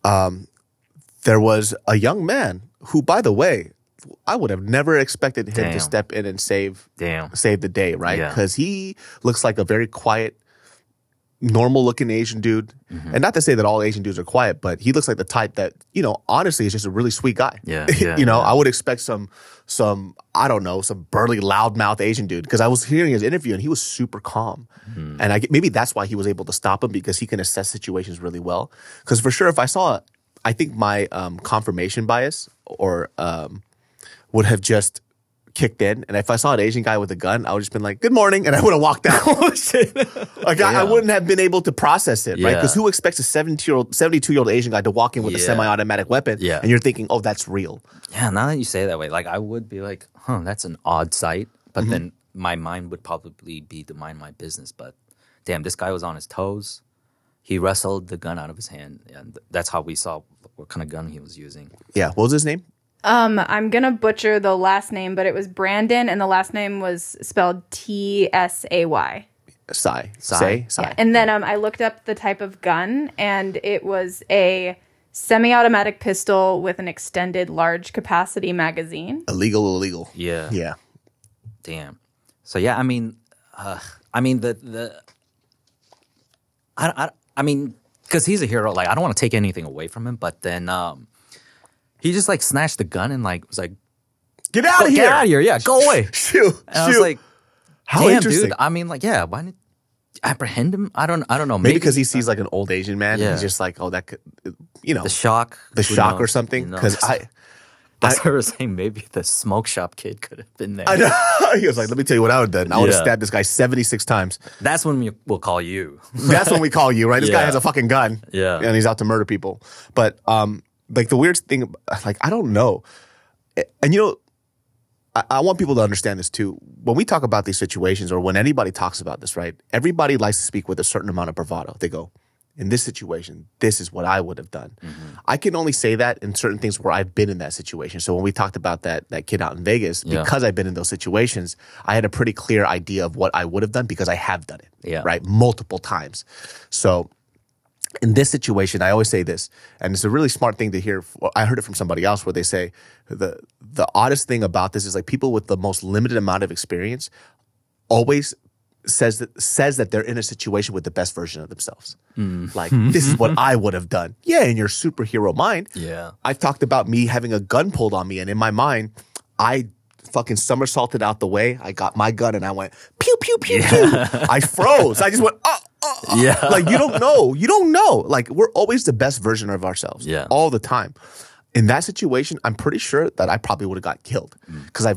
There was a young man who, by the way... I would have never expected him to step in and save the day, right? Because he looks like a very quiet, normal-looking Asian dude. Mm-hmm. And not to say that all Asian dudes are quiet, but he looks like the type that, you know, honestly is just a really sweet guy. Yeah, yeah. You know, I would expect some burly, loudmouth Asian dude. Because I was hearing his interview and he was super calm. Mm-hmm. And maybe that's why he was able to stop him, because he can assess situations really well. Because for sure, if I saw it, I think my confirmation bias or... would have just kicked in. And if I saw an Asian guy with a gun, I would have just been like, good morning. And I would have walked out. Shit. Like, I wouldn't have been able to process it, right? Because who expects a 72-year-old Asian guy to walk in with a semi-automatic weapon? Yeah. And you're thinking, oh, that's real. Yeah, now that you say it that way, like, I would be like, huh, that's an odd sight. But then my mind would probably be to mind my business. But damn, this guy was on his toes. He wrestled the gun out of his hand. And that's how we saw what kind of gun he was using. Yeah, what was his name? I'm going to butcher the last name, but it was Brandon, and the last name was spelled Tsay. Tsay. Yeah. And then I looked up the type of gun, and it was a semi-automatic pistol with an extended large-capacity magazine. Illegal. Yeah. Yeah. Damn. So, yeah, because he's a hero. Like, I don't want to take anything away from him, but then... he just, like, snatched the gun and, like, was like, Get out of here. Yeah, go away. Shoot. And I was like, how interesting. Dude. I mean, like, yeah, why didn't apprehend him? I don't know. Maybe because he sees, like, an old Asian man and he's just like, oh, that could, you know. The shock or something. Because that's what I was saying. Maybe the smoke shop kid could have been there. I know. He was like, let me tell you what I would have done. I would have stabbed this guy 76 times. That's when we'll call you. That's when we call you, right? This guy has a fucking gun. Yeah. And he's out to murder people. But, like, the weird thing, like, I don't know. And, you know, I want people to understand this, too. When we talk about these situations, or when anybody talks about this, right, everybody likes to speak with a certain amount of bravado. They go, in this situation, this is what I would have done. Mm-hmm. I can only say that in certain things where I've been in that situation. So when we talked about that kid out in Vegas, because I've been in those situations, I had a pretty clear idea of what I would have done, because I have done it, right, multiple times. So... in this situation, I always say this, and it's a really smart thing to hear. I heard it from somebody else where they say the oddest thing about this is, like, people with the most limited amount of experience always says that they're in a situation with the best version of themselves. Mm. Like, this is what I would have done. Yeah, in your superhero mind. Yeah. I've talked about me having a gun pulled on me, and in my mind, I fucking somersaulted out the way. I got my gun, and I went, pew, pew, pew, pew. I froze. I just went, oh. Like, you don't know. Like, we're always the best version of ourselves all the time. In that situation, I'm pretty sure that I probably would have got killed, because I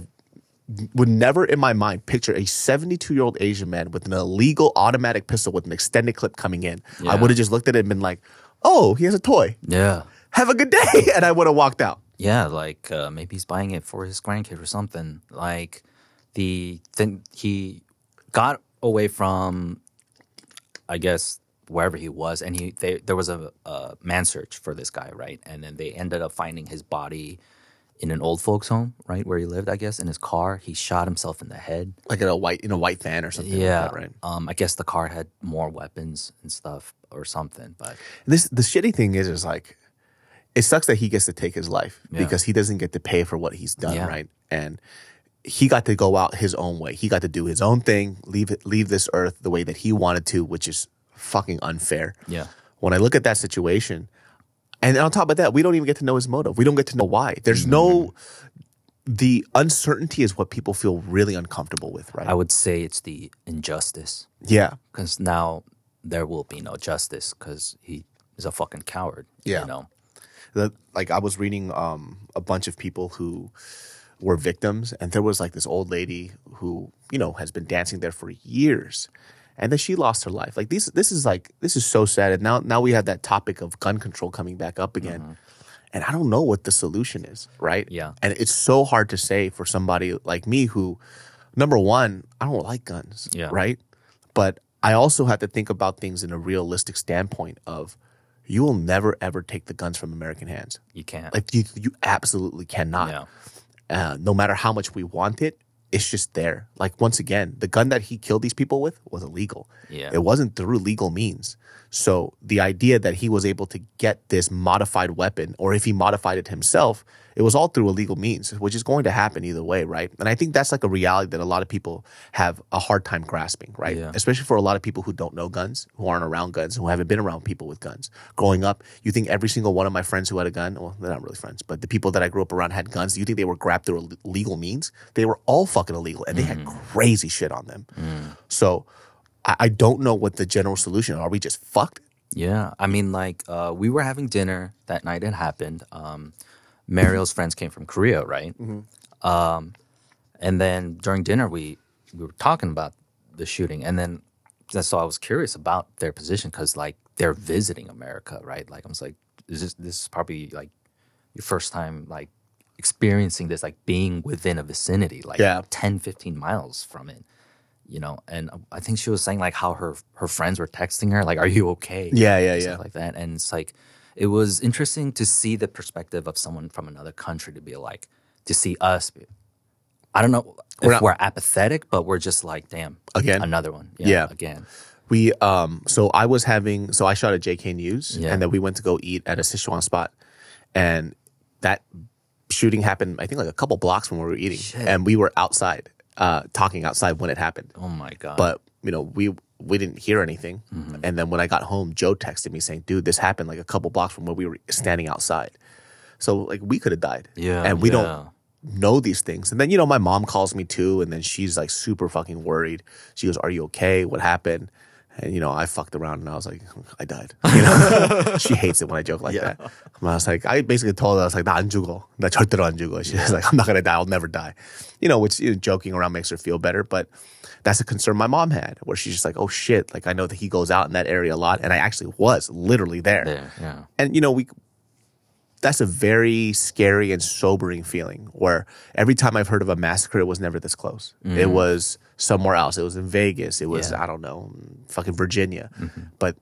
would never in my mind picture a 72-year-old Asian man with an illegal automatic pistol with an extended clip coming in. Yeah. I would have just looked at it and been like, oh, he has a toy. Yeah. Have a good day. And I would have walked out. Yeah, like, maybe he's buying it for his grandkid or something. Like, then he got away from... I guess wherever he was, and there was a man search for this guy, right? And then they ended up finding his body in an old folks home, right, where he lived, I guess, in his car. He shot himself in the head, like in a white van or something. Yeah, like that, right. I guess the car had more weapons and stuff or something. But the shitty thing is like, it sucks that he gets to take his life because he doesn't get to pay for what he's done, right? And he got to go out his own way. He got to do his own thing, leave this earth the way that he wanted to, which is fucking unfair. Yeah. When I look at that situation, and on top of that, we don't even get to know his motive. We don't get to know why. There's the uncertainty is what people feel really uncomfortable with, right? I would say it's the injustice. Yeah. Because now there will be no justice, because he is a fucking coward. Yeah. You know? Like, I was reading a bunch of people who... were victims, and there was like this old lady who, you know, has been dancing there for years, and then she lost her life. Like, this is so sad. And now we have that topic of gun control coming back up again, and I don't know what the solution is, right? Yeah. And it's so hard to say for somebody like me who number one, I don't like guns, right? But I also have to think about things in a realistic standpoint of you will never, ever take the guns from American hands. You can't. Like you absolutely cannot. No. No matter how much we want it, it's just there. Like once again, the gun that he killed these people with was illegal. Yeah. It wasn't through legal means. So the idea that he was able to get this modified weapon, or if he modified it himself, it was all through illegal means, which is going to happen either way, right? And I think that's like a reality that a lot of people have a hard time grasping, right? Yeah. Especially for a lot of people who don't know guns, who aren't around guns, who haven't been around people with guns. Growing up, you think every single one of my friends who had a gun, well, they're not really friends, but the people that I grew up around had guns. Do you think they were grabbed through legal means? They were all fucking illegal, and they had crazy shit on them. So I don't know what the general solution. Are we just fucked? Yeah. I mean, like, we were having dinner that night. It happened. Mario's friends came from Korea, right? Mm-hmm. And then during dinner, we were talking about the shooting. And then that's all I was curious about their position because, like, they're visiting America, right? Like, I was like, this is probably, like, your first time, like, experiencing this, like, being within a vicinity, like, 10, 15 miles from it. You know, and I think she was saying like how her friends were texting her, like, "Are you okay?" Yeah, like that. And it's like, it was interesting to see the perspective of someone from another country to be like, to see us. I don't know if we're apathetic, but we're just like, damn, again, another one. Yeah, again. We I shot at JK News, and then we went to go eat at a Sichuan spot, and that shooting happened, I think, like a couple blocks from where we were eating, and we were outside. Talking outside when it happened. Oh my God. But, you know, we didn't hear anything. Mm-hmm. And then when I got home, Joe texted me saying, dude, this happened like a couple blocks from where we were standing outside. So, like, we could have died. Yeah. And we don't know these things. And then, you know, my mom calls me too. And then she's like super fucking worried. She goes, "Are you okay? What happened?" And, you know, I fucked around and I was like, I died. You know? She hates it when I joke like that. And I was like, I basically told her, I was like, "나 안 죽어. 나 절대로 안 죽어." She was like, "I'm not going to die. I'll never die." You know, which, you know, joking around makes her feel better. But that's a concern my mom had where she's just like, oh shit. Like, I know that he goes out in that area a lot. And I actually was literally there. Yeah. And, you know, that's a very scary and sobering feeling where every time I've heard of a massacre, it was never this close. Mm-hmm. It was somewhere else. It was in Vegas. It was, I don't know, fucking Virginia. Mm-hmm. But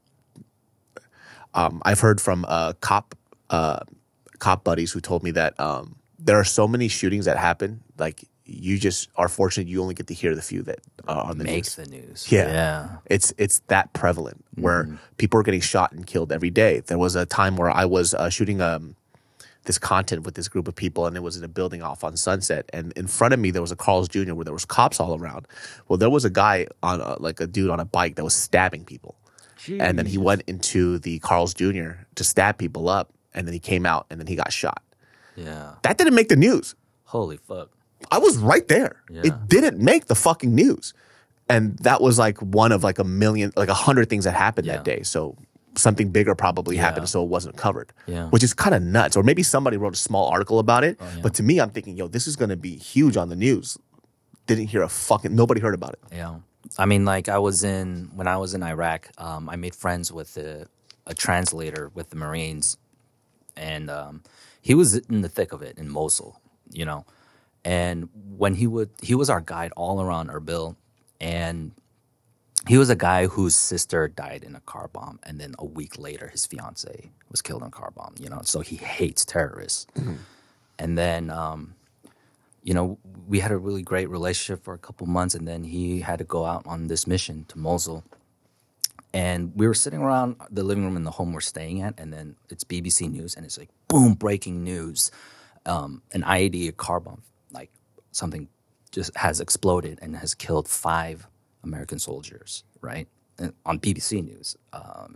I've heard from cop buddies who told me that there are so many shootings that happen. Like, you just are fortunate you only get to hear the few that are on the news. Makes the news. Yeah. It's that prevalent where people are getting shot and killed every day. There was a time where I was shooting this content with this group of people, and it was in a building off on Sunset. And in front of me, there was a Carl's Jr. where there was cops all around. Well, there was a guy a dude on a bike that was stabbing people. Jeez. And then he went into the Carl's Jr. to stab people up, and then he came out, and then he got shot. Yeah. That didn't make the news. Holy fuck. I was right there. Yeah. It didn't make the fucking news. And that was like one of like 100 things that happened that day. So something bigger probably happened, so it wasn't covered, which is kind of nuts. Or maybe somebody wrote a small article about it. Oh, yeah. But to me, I'm thinking, yo, this is going to be huge on the news. Didn't hear nobody heard about it. Yeah. I mean, like when I was in Iraq, I made friends with a translator with the Marines. And he was in the thick of it in Mosul, you know. And when he was our guide all around Erbil, and he was a guy whose sister died in a car bomb, and then a week later his fiance was killed in a car bomb, you know, so he hates terrorists. Mm-hmm. And then, you know, we had a really great relationship for a couple months, and then he had to go out on this mission to Mosul. And we were sitting around the living room in the home we're staying at, and then it's BBC News, and it's like, boom, breaking news, an IED, a car bomb. Something just has exploded and has killed 5 American soldiers, right? And on BBC News.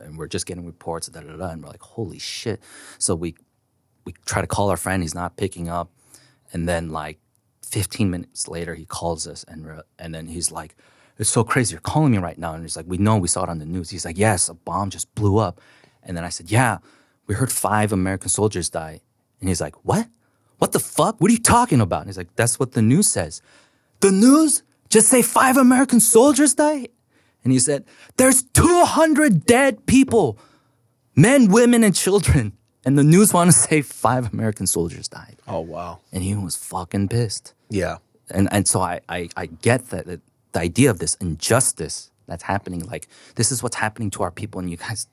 And we're just getting reports, and we're like, holy shit. So we try to call our friend. He's not picking up. And then like 15 minutes later, he calls us, and then he's like, "It's so crazy. You're calling me right now." And he's like, "We know. We saw it on the news." He's like, "Yes, a bomb just blew up." And then I said, "Yeah, we heard 5 American soldiers die." And he's like, "What? What the fuck? What are you talking about?" And he's like, "That's what the news says." "The news? Just say 5 American soldiers died?" And he said, "There's 200 dead people, men, women, and children. And the news want to say 5 American soldiers died." Oh, wow. And he was fucking pissed. Yeah. And so I get that the idea of this injustice that's happening, like, this is what's happening to our people, and you guys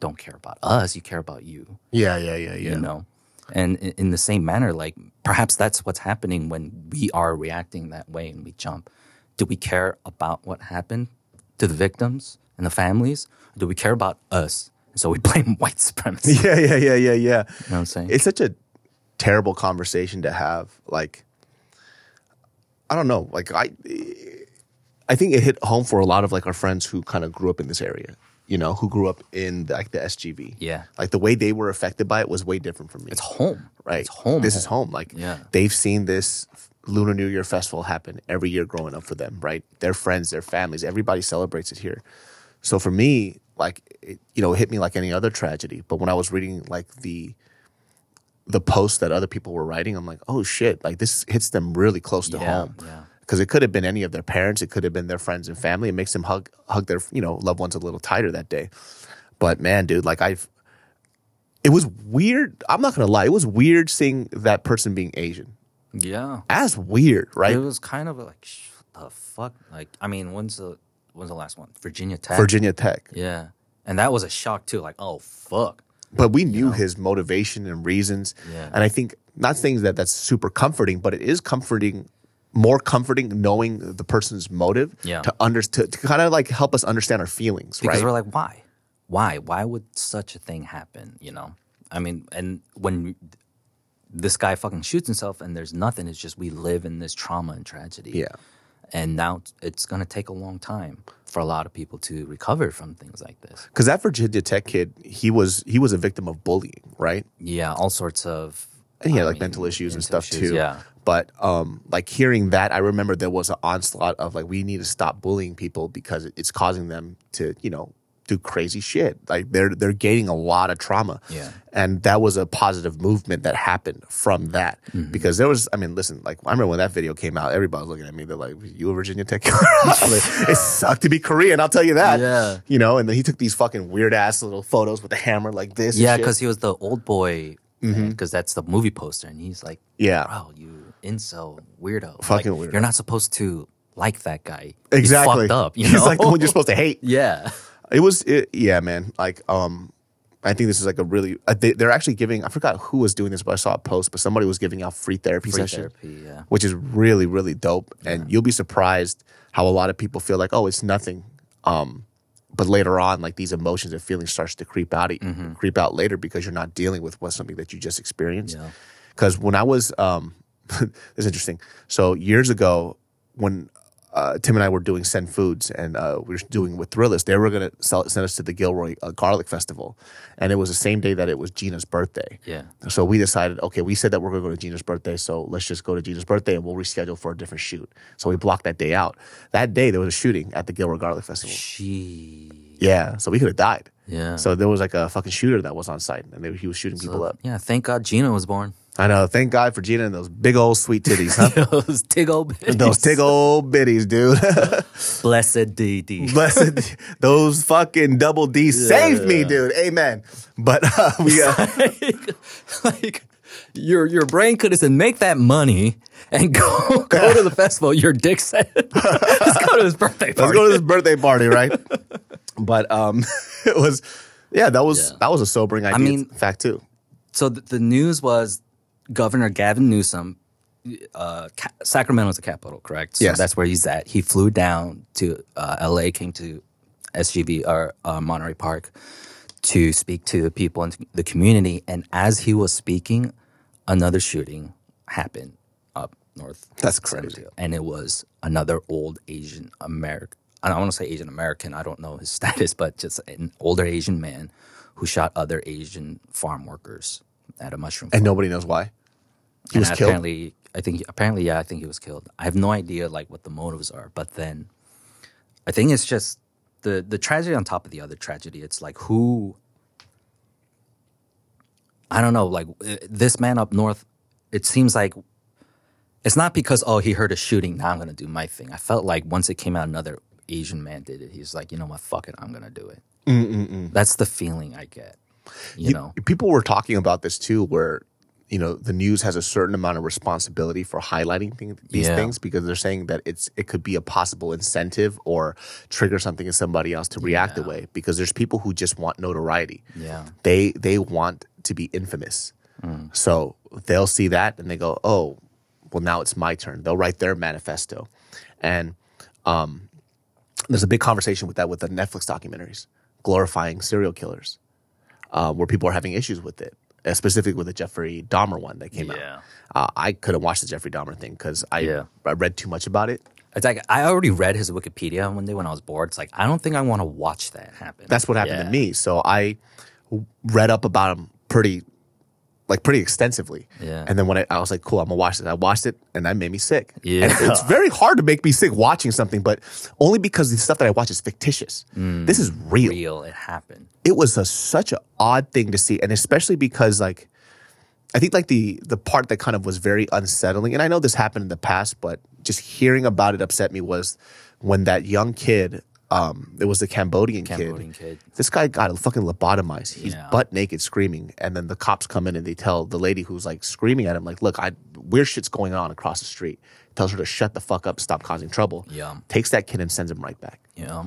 don't care about us, you care about you. Yeah. You know? And in the same manner, like, perhaps that's what's happening when we are reacting that way and we jump. Do we care about what happened to the victims and the families? Or do we care about us? So we blame white supremacy. Yeah. You know what I'm saying? It's such a terrible conversation to have. Like, I don't know. Like, I think it hit home for a lot of, like, our friends who kind of grew up in this area, you know, who grew up in, like, the SGV. Yeah. Like, the way they were affected by it was way different from me. It's home. Right. It's home. This is home. Like, yeah. They've seen this Lunar New Year festival happen every year growing up for them, right? Their friends, their families, everybody celebrates it here. So for me, like, it, you know, it hit me like any other tragedy. But when I was reading, like, the posts that other people were writing, I'm like, oh, shit. Like, this hits them really close to home. Yeah. Because it could have been any of their parents. It could have been their friends and family. It makes them hug their, you know, loved ones a little tighter that day. But, man, dude, like, it was weird. I'm not going to lie. It was weird seeing that person being Asian. Yeah. That's weird, right? It was kind of like, what the fuck? Like, I mean, when's the last one? Virginia Tech. Yeah. And that was a shock too. Like, oh, fuck. But we knew his motivation and reasons. Yeah. And I think, not saying that that's super comforting, but it is comforting, more comforting knowing the person's motive to kind of, like, help us understand our feelings, because right? Because we're like, why? Why would such a thing happen, you know? I mean, and when this guy fucking shoots himself and there's nothing, it's just we live in this trauma and tragedy. Yeah. And now it's going to take a long time for a lot of people to recover from things like this. Because that Virginia Tech kid, he was a victim of bullying, right? Yeah, all sorts of... And he had, like, mental issues and stuff too. Yeah. But, like, hearing that, I remember there was an onslaught of, like, we need to stop bullying people because it's causing them to, you know, do crazy shit. Like, they're gaining a lot of trauma. Yeah. And that was a positive movement that happened from that. Mm-hmm. Because there was, I mean, listen, like, I remember when that video came out, everybody was looking at me. They're like, you a Virginia Tech? It sucked to be Korean, I'll tell you that. Yeah. You know, and then he took these fucking weird ass little photos with the hammer like this. Yeah, because he was the old boy, because that's the movie poster. And he's like, bro, you incel weirdo. Fucking, like, weirdo. You're not supposed to like that guy. Exactly. He's fucked up, you know? He's like the one you're supposed to hate. Yeah. It was, man. Like, I think this is like a really. They're actually giving. I forgot who was doing this, but I saw a post. But somebody was giving out free therapy sessions, which is really, really dope. And you'll be surprised how a lot of people feel like, oh, it's nothing. But later on, like, these emotions and feelings starts to creep out later because you're not dealing with what's something that you just experienced. Because when I was, it's interesting. So years ago, when Tim and I were doing Send Foods, and we were doing with Thrillist. They were going to send us to the Gilroy Garlic Festival, and it was the same day that it was Gina's birthday. Yeah. So we decided, okay, we said that we're going to go to Gina's birthday, so let's just go to Gina's birthday, and we'll reschedule for a different shoot. So we blocked that day out. That day, there was a shooting at the Gilroy Garlic Festival. Yeah, so we could have died. Yeah. So there was, like, a fucking shooter that was on site, and he was shooting people up. Yeah, thank God Gina was born. I know. Thank God for Gina and those big old sweet titties, huh? Those tig old bitties. Those tig old bitties, dude. Blessed DD. Blessed those fucking double D saved me, dude. Amen. But we like your brain could have said, make that money and go to the festival. Your dick said, let's go to this birthday party. Let's go to this birthday party, right? But it was, that was a sobering idea. I mean, fact too. So the news was. Governor Gavin Newsom, Sacramento's the capital, correct? So that's where he's at. He flew down to L.A., came to SGV or Monterey Park to speak to the people in the community. And as he was speaking, another shooting happened up north. That's crazy. And it was another old Asian American. I don't want to say Asian American. I don't know his status, but just an older Asian man who shot other Asian farm workers at a mushroom farm. And nobody knows why. He was killed? Apparently, I think he was killed. I have no idea, like, what the motives are. But then I think it's just the tragedy on top of the other tragedy. It's like, who, I don't know, like, this man up north, it seems like it's not because, oh, he heard a shooting, now I'm going to do my thing. I felt like once it came out, another Asian man did it. He's like, you know what, fuck it, I'm going to do it. That's the feeling I get. You know, people were talking about this too, where you know, the news has a certain amount of responsibility for highlighting these things, because they're saying that it could be a possible incentive or trigger something in somebody else to react the way, because there's people who just want notoriety. Yeah. They want to be infamous. Mm. So they'll see that and they go, oh, well, now it's my turn. They'll write their manifesto. And there's a big conversation with that with the Netflix documentaries glorifying serial killers, where people are having issues with it. Specifically with the Jeffrey Dahmer one that came out. I couldn't watch the Jeffrey Dahmer thing because I read too much about it. It's like I already read his Wikipedia one day when I was bored. It's like, I don't think I want to watch that happen. That's what happened to me. So I read up about him pretty extensively. Yeah. And then when I was like, cool, I'm going to watch this. I watched it and that made me sick. Yeah. And it's very hard to make me sick watching something, but only because the stuff that I watch is fictitious. Mm, this is real. It happened. It was such an odd thing to see. And especially because I think the part that kind of was very unsettling, and I know this happened in the past, but just hearing about it upset me, was when that young kid, it was the Cambodian kid. This guy got fucking lobotomized. He's butt naked screaming. And then the cops come in and they tell the lady who's like screaming at him, like, look, weird shit's going on across the street. Tells her to shut the fuck up, stop causing trouble. Yeah. Takes that kid and sends him right back. Yeah.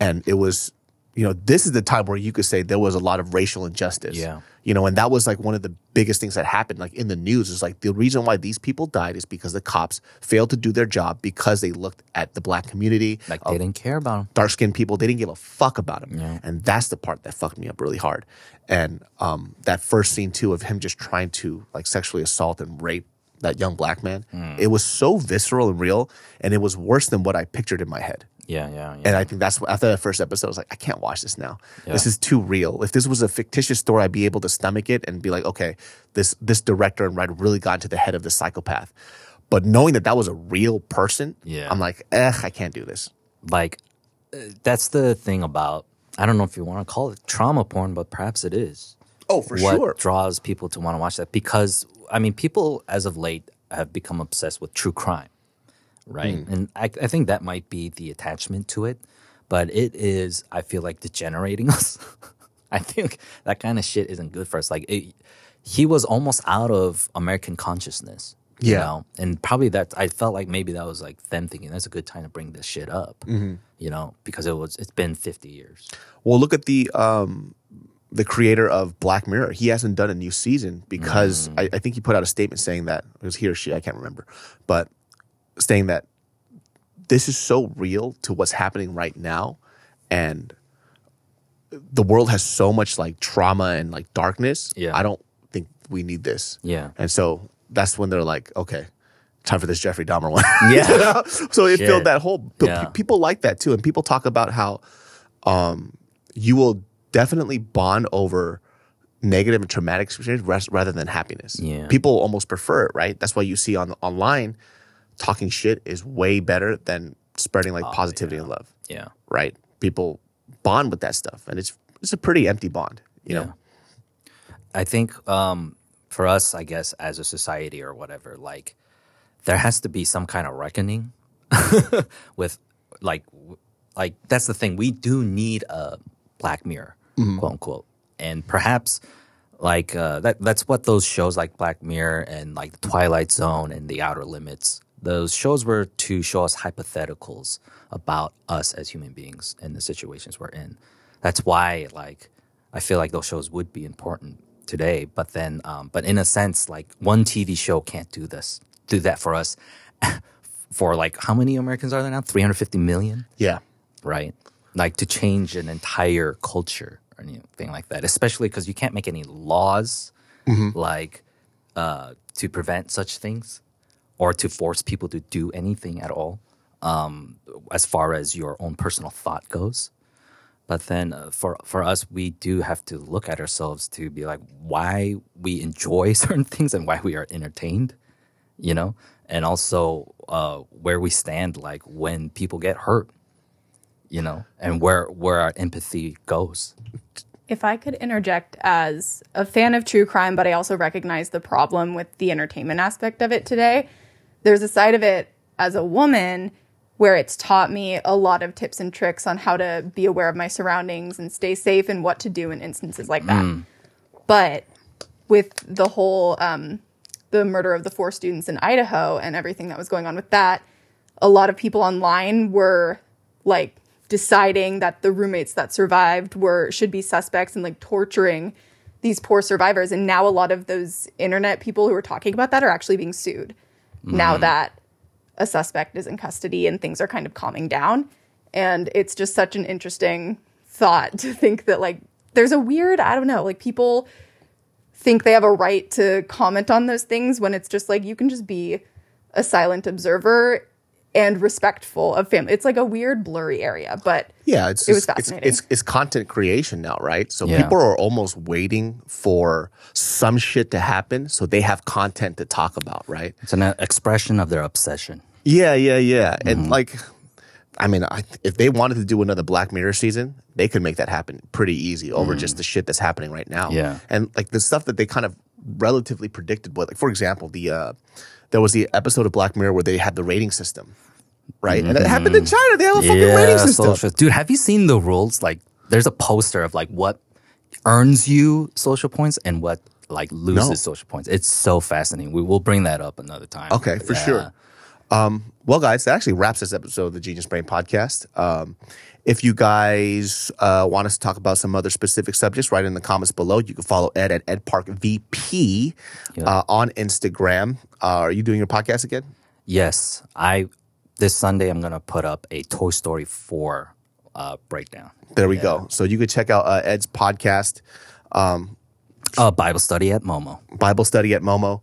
And it was, you know, this is the time where you could say there was a lot of racial injustice. Yeah. You know, and that was like one of the biggest things that happened like in the news, is like the reason why these people died is because the cops failed to do their job because they looked at the black community. Like they didn't care about them. Dark-skinned people, they didn't give a fuck about them. Yeah. And that's the part that fucked me up really hard. And that first scene too of him just trying to like sexually assault and rape that young black man, it was so visceral and real, and it was worse than what I pictured in my head. Yeah. And I think that's what, after that first episode, I was like, I can't watch this now. Yeah. This is too real. If this was a fictitious story, I'd be able to stomach it and be like, okay, this director and writer really got into the head of the psychopath. But knowing that was a real person, I'm like, I can't do this. Like, that's the thing about, I don't know if you want to call it trauma porn, but perhaps it is. Oh, for sure. What draws people to want to watch that? Because, I mean, people as of late have become obsessed with true crime. Right. Mm. And I think that might be the attachment to it, but it is, I feel like, degenerating us. I think that kind of shit isn't good for us. Like, he was almost out of American consciousness. You know? And probably that, I felt like maybe that was like them thinking that's a good time to bring this shit up, you know, because it's been 50 years. Well, look at the creator of Black Mirror. He hasn't done a new season because I think he put out a statement saying that, it was he or she, I can't remember, but saying that this is so real to what's happening right now, and the world has so much like trauma and like darkness. Yeah. I don't think we need this. Yeah. And so that's when they're like, okay, time for this Jeffrey Dahmer one. Yeah. You know? So it filled that hole. People like that too. And people talk about how you will definitely bond over negative and traumatic experiences rather than happiness. Yeah. People almost prefer it, right? That's why you see online talking shit is way better than spreading like positivity and love. Yeah. Right? People bond with that stuff, and it's a pretty empty bond, you know? I think for us, I guess, as a society or whatever, like there has to be some kind of reckoning with like that's the thing. We do need a Black Mirror, quote unquote. And perhaps like that's what those shows like Black Mirror and like The Twilight Zone and The Outer Limits, those shows were to show us hypotheticals about us as human beings and the situations we're in. That's why, like, I feel like those shows would be important today. But then, but in a sense, like, one TV show can't do that for us. For like, how many Americans are there now? 350 million? Yeah. Right? Like, to change an entire culture or anything like that, especially because you can't make any laws like to prevent such things, or to force people to do anything at all, as far as your own personal thought goes. But then for us, we do have to look at ourselves to be like, why we enjoy certain things and why we are entertained, you know? And also where we stand, like, when people get hurt, you know, and where our empathy goes. If I could interject as a fan of true crime, but I also recognize the problem with the entertainment aspect of it today, there's a side of it as a woman where it's taught me a lot of tips and tricks on how to be aware of my surroundings and stay safe and what to do in instances like that. Mm. But with the whole the murder of the 4 students in Idaho and everything that was going on with that, a lot of people online were like deciding that the roommates that survived should be suspects and like torturing these poor survivors. And now a lot of those internet people who are talking about that are actually being sued now that a suspect is in custody and things are kind of calming down. And it's just such an interesting thought to think that like there's a weird, I don't know, like people think they have a right to comment on those things when it's just like you can just be a silent observer and respectful of family. It's like a weird blurry area, but yeah, it was fascinating. It's content creation now, right? So people are almost waiting for some shit to happen so they have content to talk about, right? It's an expression of their obsession. Yeah. Mm-hmm. And like, I mean, if they wanted to do another Black Mirror season, they could make that happen pretty easy over just the shit that's happening right now. Yeah. And like the stuff that they kind of relatively predicted, but like, for example, there was the episode of Black Mirror where they had the rating system, right? Mm-hmm. And it happened in China. They have a fucking rating system. Dude, have you seen the rules? Like, there's a poster of like what earns you social points and what like loses social points. It's so fascinating. We will bring that up another time. Okay, for sure. Well, guys, that actually wraps this episode of the Genius Brain Podcast. If you guys want us to talk about some other specific subjects, write in the comments below. You can follow Ed at EdParkVP on Instagram. Are you doing your podcast again? Yes. This Sunday, I'm going to put up a Toy Story 4 breakdown. There we go. So you could check out Ed's podcast. Bible Study at Momo.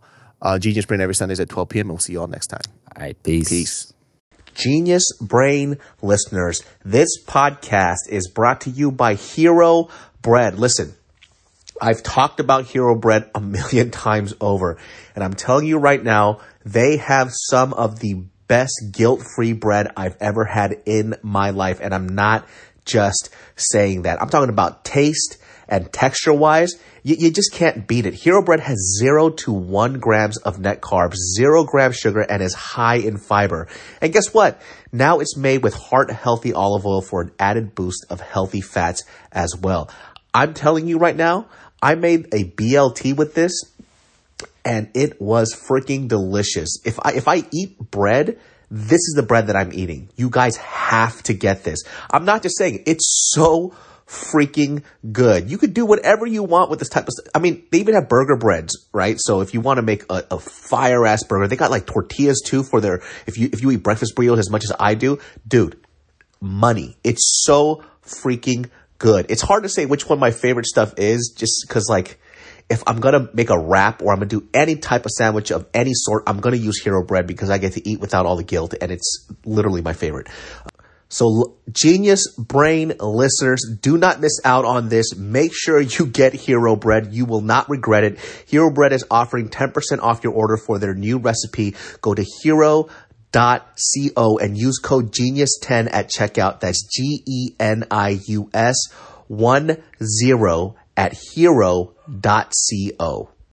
Genius Brain every Sundays at 12 p.m. We'll see you all next time. All right, peace. Genius Brain listeners, this podcast is brought to you by Hero Bread. Listen, I've talked about Hero Bread a million times over, and I'm telling you right now, they have some of the best guilt-free bread I've ever had in my life, and I'm not just saying that. I'm talking about taste and texture-wise. You just can't beat it. Hero Bread has 0 to 1 grams of net carbs, 0 grams sugar, and is high in fiber. And guess what? Now it's made with heart-healthy olive oil for an added boost of healthy fats as well. I'm telling you right now, I made a BLT with this, and it was freaking delicious. If I eat bread, this is the bread that I'm eating. You guys have to get this. I'm not just saying it. It's so freaking good. You could do whatever you want with this type of stuff. I mean, they even have burger breads, right? So if you want to make a fire ass burger, they got like tortillas too for their, if you eat breakfast burritos as much as I do, dude, money. It's so freaking good. It's hard to say which one my favorite stuff is, just because like, if I'm going to make a wrap or I'm going to do any type of sandwich of any sort, I'm going to use Hero Bread because I get to eat without all the guilt, and it's literally my favorite. So Genius Brain listeners, do not miss out on this. Make sure you get Hero Bread. You will not regret it. Hero Bread is offering 10% off your order for their new recipe. Go to hero.co and use code GENIUS10 at checkout. That's GENIUS10 at hero.co.